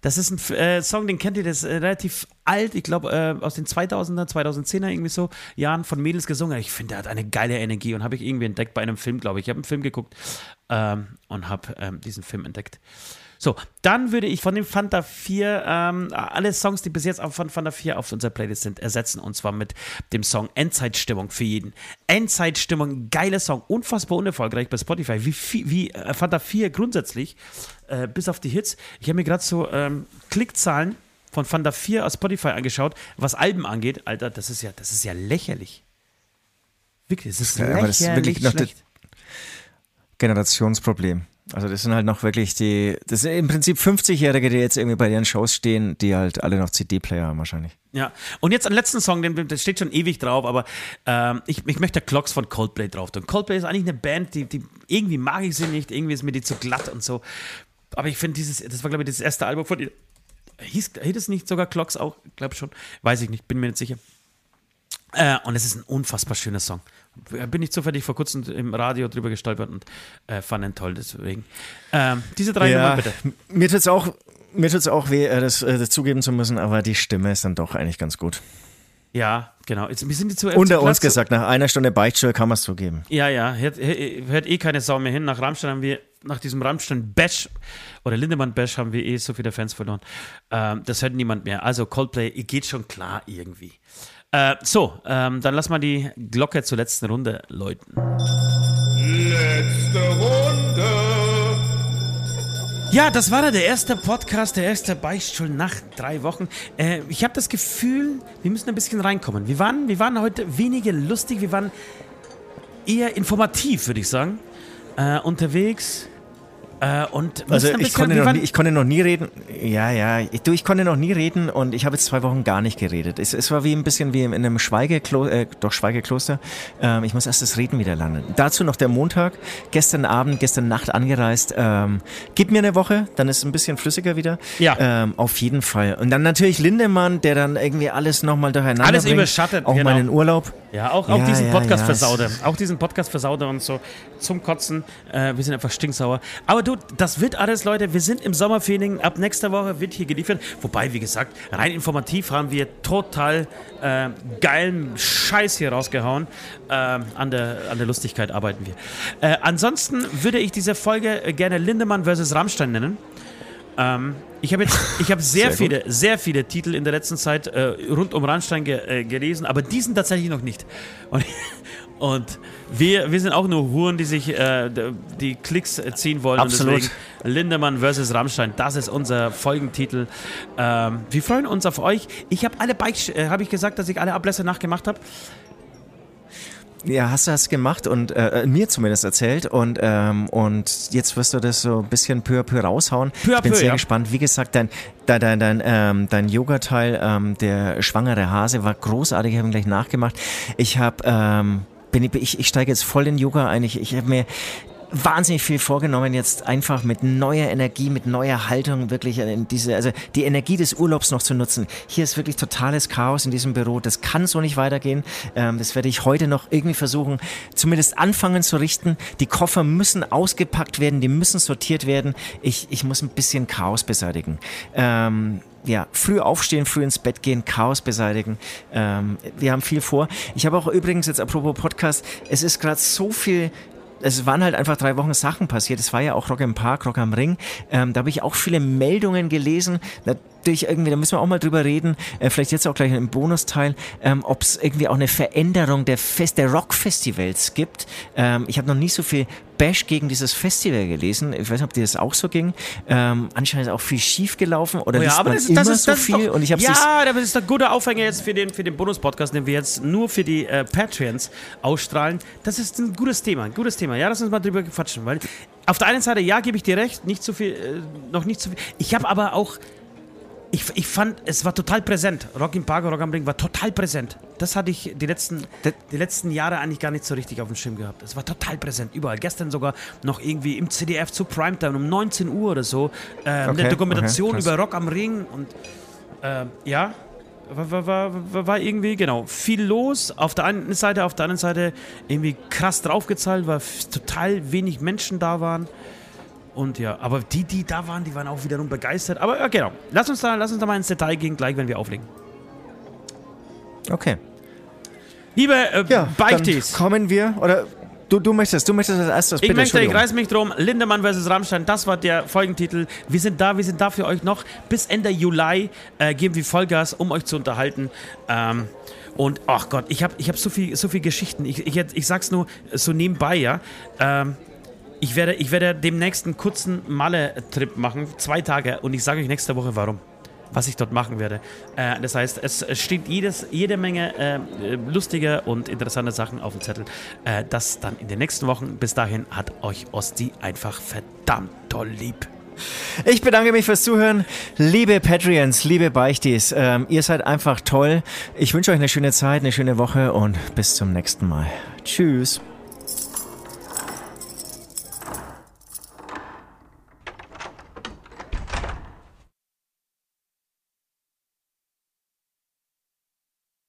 Das ist ein Song, den kennt ihr, das ist relativ alt, ich glaube aus den 2000er, 2010er irgendwie so Jahren von Mädels gesungen. Ich finde, der hat eine geile Energie und habe ich irgendwie entdeckt bei einem Film, glaube ich. Ich habe einen Film geguckt und habe diesen Film entdeckt. So, dann würde ich von dem Fanta 4 alle Songs, die bis jetzt von Fanta 4 auf unserer Playlist sind, ersetzen. Und zwar mit dem Song Endzeitstimmung für jeden. Endzeitstimmung, geiler Song, unfassbar unerfolgreich bei Spotify. Wie Fanta 4 grundsätzlich, bis auf die Hits. Ich habe mir gerade so Klickzahlen von Fanta 4 aus Spotify angeschaut, was Alben angeht. Alter, das ist ja lächerlich. Wirklich, das ist lächerlich, aber das ist wirklich noch schlecht. Generationsproblem. Also das sind halt noch wirklich das sind im Prinzip 50-Jährige, die jetzt irgendwie bei ihren Shows stehen, die halt alle noch CD-Player haben wahrscheinlich. Ja, und jetzt am letzten Song, der steht schon ewig drauf, aber ich möchte Clocks von Coldplay drauf tun. Coldplay ist eigentlich eine Band, die irgendwie mag ich sie nicht, irgendwie ist mir die zu glatt und so. Aber ich finde das war glaube ich das erste Album von ihr. Hieß es nicht sogar Clocks auch? Ich glaube schon, weiß ich nicht, bin mir nicht sicher. Und es ist ein unfassbar schöner Song. Bin ich zufällig vor kurzem im Radio drüber gestolpert und fand ihn toll, deswegen. Diese drei Nummern bitte. Mir tut es auch weh, das zugeben zu müssen, aber die Stimme ist dann doch eigentlich ganz gut. Ja, genau. Wir sind jetzt unter uns gesagt, nach einer Stunde Beichtstuhl kann man es zugeben. Ja, hört eh keine Sau mehr hin. Nach Rammstein haben wir, nach diesem Rammstein-Bash oder Lindemann-Bash haben wir eh so viele Fans verloren. Das hört niemand mehr. Also Coldplay geht schon klar irgendwie. Dann lass mal die Glocke zur letzten Runde läuten. Letzte Runde. Ja, das war der erste Podcast, der erste Beichtstuhl nach 3 Wochen. Ich habe das Gefühl, wir müssen ein bisschen reinkommen. Wir waren heute weniger lustig, wir waren eher informativ, würde ich sagen, unterwegs. Ich konnte noch nie reden. Ja. Ich konnte noch nie reden und ich habe jetzt 2 Wochen gar nicht geredet. Es war wie ein bisschen wie in einem Schweigekloster. Ich muss erst das Reden wieder lernen. Dazu noch der Montag, gestern Nacht angereist. Gib mir eine Woche, dann ist es ein bisschen flüssiger wieder. Ja. Auf jeden Fall. Und dann natürlich Lindemann, der dann irgendwie alles nochmal durcheinander bringt. Alles überschattet. Auch genau. Meinen Urlaub. Ja, auch diesen Podcast versaute. Auch diesen Podcast versaute und so zum Kotzen. Wir sind einfach stinksauer. Aber du, das wird alles, Leute. Wir sind im Sommerferien. Ab nächster Woche wird hier geliefert. Wobei, wie gesagt, rein informativ haben wir total geilen Scheiß hier rausgehauen. An der Lustigkeit arbeiten wir. Ansonsten würde ich diese Folge gerne Lindemann vs. Rammstein nennen. Ich habe sehr viele Titel in der letzten Zeit rund um Rammstein gelesen, aber diesen tatsächlich noch nicht. Und wir sind auch nur Huren, die sich die Klicks ziehen wollen. Absolut. Und deswegen Lindemann vs. Rammstein, das ist unser Folgentitel. Wir freuen uns auf euch. Ich habe habe ich gesagt, dass ich alle Ablässe nachgemacht habe? Ja, hast du das gemacht und mir zumindest erzählt und jetzt wirst du das so ein bisschen peu à peu raushauen. Ich bin sehr gespannt. Wie gesagt, dein Yoga-Teil, der schwangere Hase, war großartig. Ich habe ihn gleich nachgemacht. Ich steige jetzt voll in Yoga ein. Ich habe mir wahnsinnig viel vorgenommen, jetzt einfach mit neuer Energie, mit neuer Haltung wirklich die Energie des Urlaubs noch zu nutzen. Hier ist wirklich totales Chaos in diesem Büro. Das kann so nicht weitergehen. Das werde ich heute noch irgendwie versuchen, zumindest anfangen zu richten. Die Koffer müssen ausgepackt werden, die müssen sortiert werden. Ich muss ein bisschen Chaos beseitigen. Früh aufstehen, früh ins Bett gehen, Chaos beseitigen. Wir haben viel vor. Ich habe auch übrigens jetzt, apropos Podcast, es ist gerade so viel. Es waren halt einfach 3 Wochen Sachen passiert. Es war ja auch Rock im Park, Rock am Ring. Da habe ich auch viele Meldungen gelesen. dich irgendwie, da müssen wir auch mal drüber reden, vielleicht jetzt auch gleich im Bonusteil, ob es irgendwie auch eine Veränderung der Rockfestivals gibt. Ich habe noch nicht so viel Bash gegen dieses Festival gelesen. Ich weiß nicht, ob dir das auch so ging. Anscheinend ist auch viel schief gelaufen oder liest man immer so viel. Ja, aber das ist ein guter Aufhänger jetzt für den Bonus-Podcast, den wir jetzt nur für die Patreons ausstrahlen. Das ist ein gutes Thema, ein gutes Thema. Ja, lass uns mal drüber quatschen, weil auf der einen Seite, ja, gebe ich dir recht, nicht so viel, noch nicht so viel. Ich habe aber auch, ich fand, es war total präsent. Rock im Park, Rock am Ring war total präsent. Das hatte ich die letzten Jahre eigentlich gar nicht so richtig auf dem Schirm gehabt. Es war total präsent, überall. Gestern sogar noch irgendwie im CDF zu Primetime um 19 Uhr oder so. Eine Dokumentation über Rock am Ring und ja, war irgendwie, genau, viel los. Auf der einen Seite, irgendwie krass draufgezahlt, weil total wenig Menschen da waren. Und ja, aber die da waren, die waren auch wiederum begeistert. Aber ja, genau. Lass uns da mal ins Detail gehen, gleich, wenn wir auflegen. Okay. Liebe Beichtis. Kommen wir, oder du möchtest als erstes, bitte. Ich reiß mich drum. Lindemann vs. Rammstein, das war der Folgentitel. Wir sind da für euch noch. Bis Ende Juli geben wir Vollgas, um euch zu unterhalten. Und, ach Gott, ich hab so viel Geschichten. Ich sag's nur so nebenbei, ja. Ich werde demnächst einen kurzen Malle-Trip machen, 2 Tage, und ich sage euch nächste Woche warum, was ich dort machen werde. Das heißt, es steht jede Menge lustiger und interessanter Sachen auf dem Zettel. Das dann in den nächsten Wochen. Bis dahin hat euch Osti einfach verdammt toll lieb. Ich bedanke mich fürs Zuhören. Liebe Patreons, liebe Beichtis, ihr seid einfach toll. Ich wünsche euch eine schöne Zeit, eine schöne Woche und bis zum nächsten Mal. Tschüss.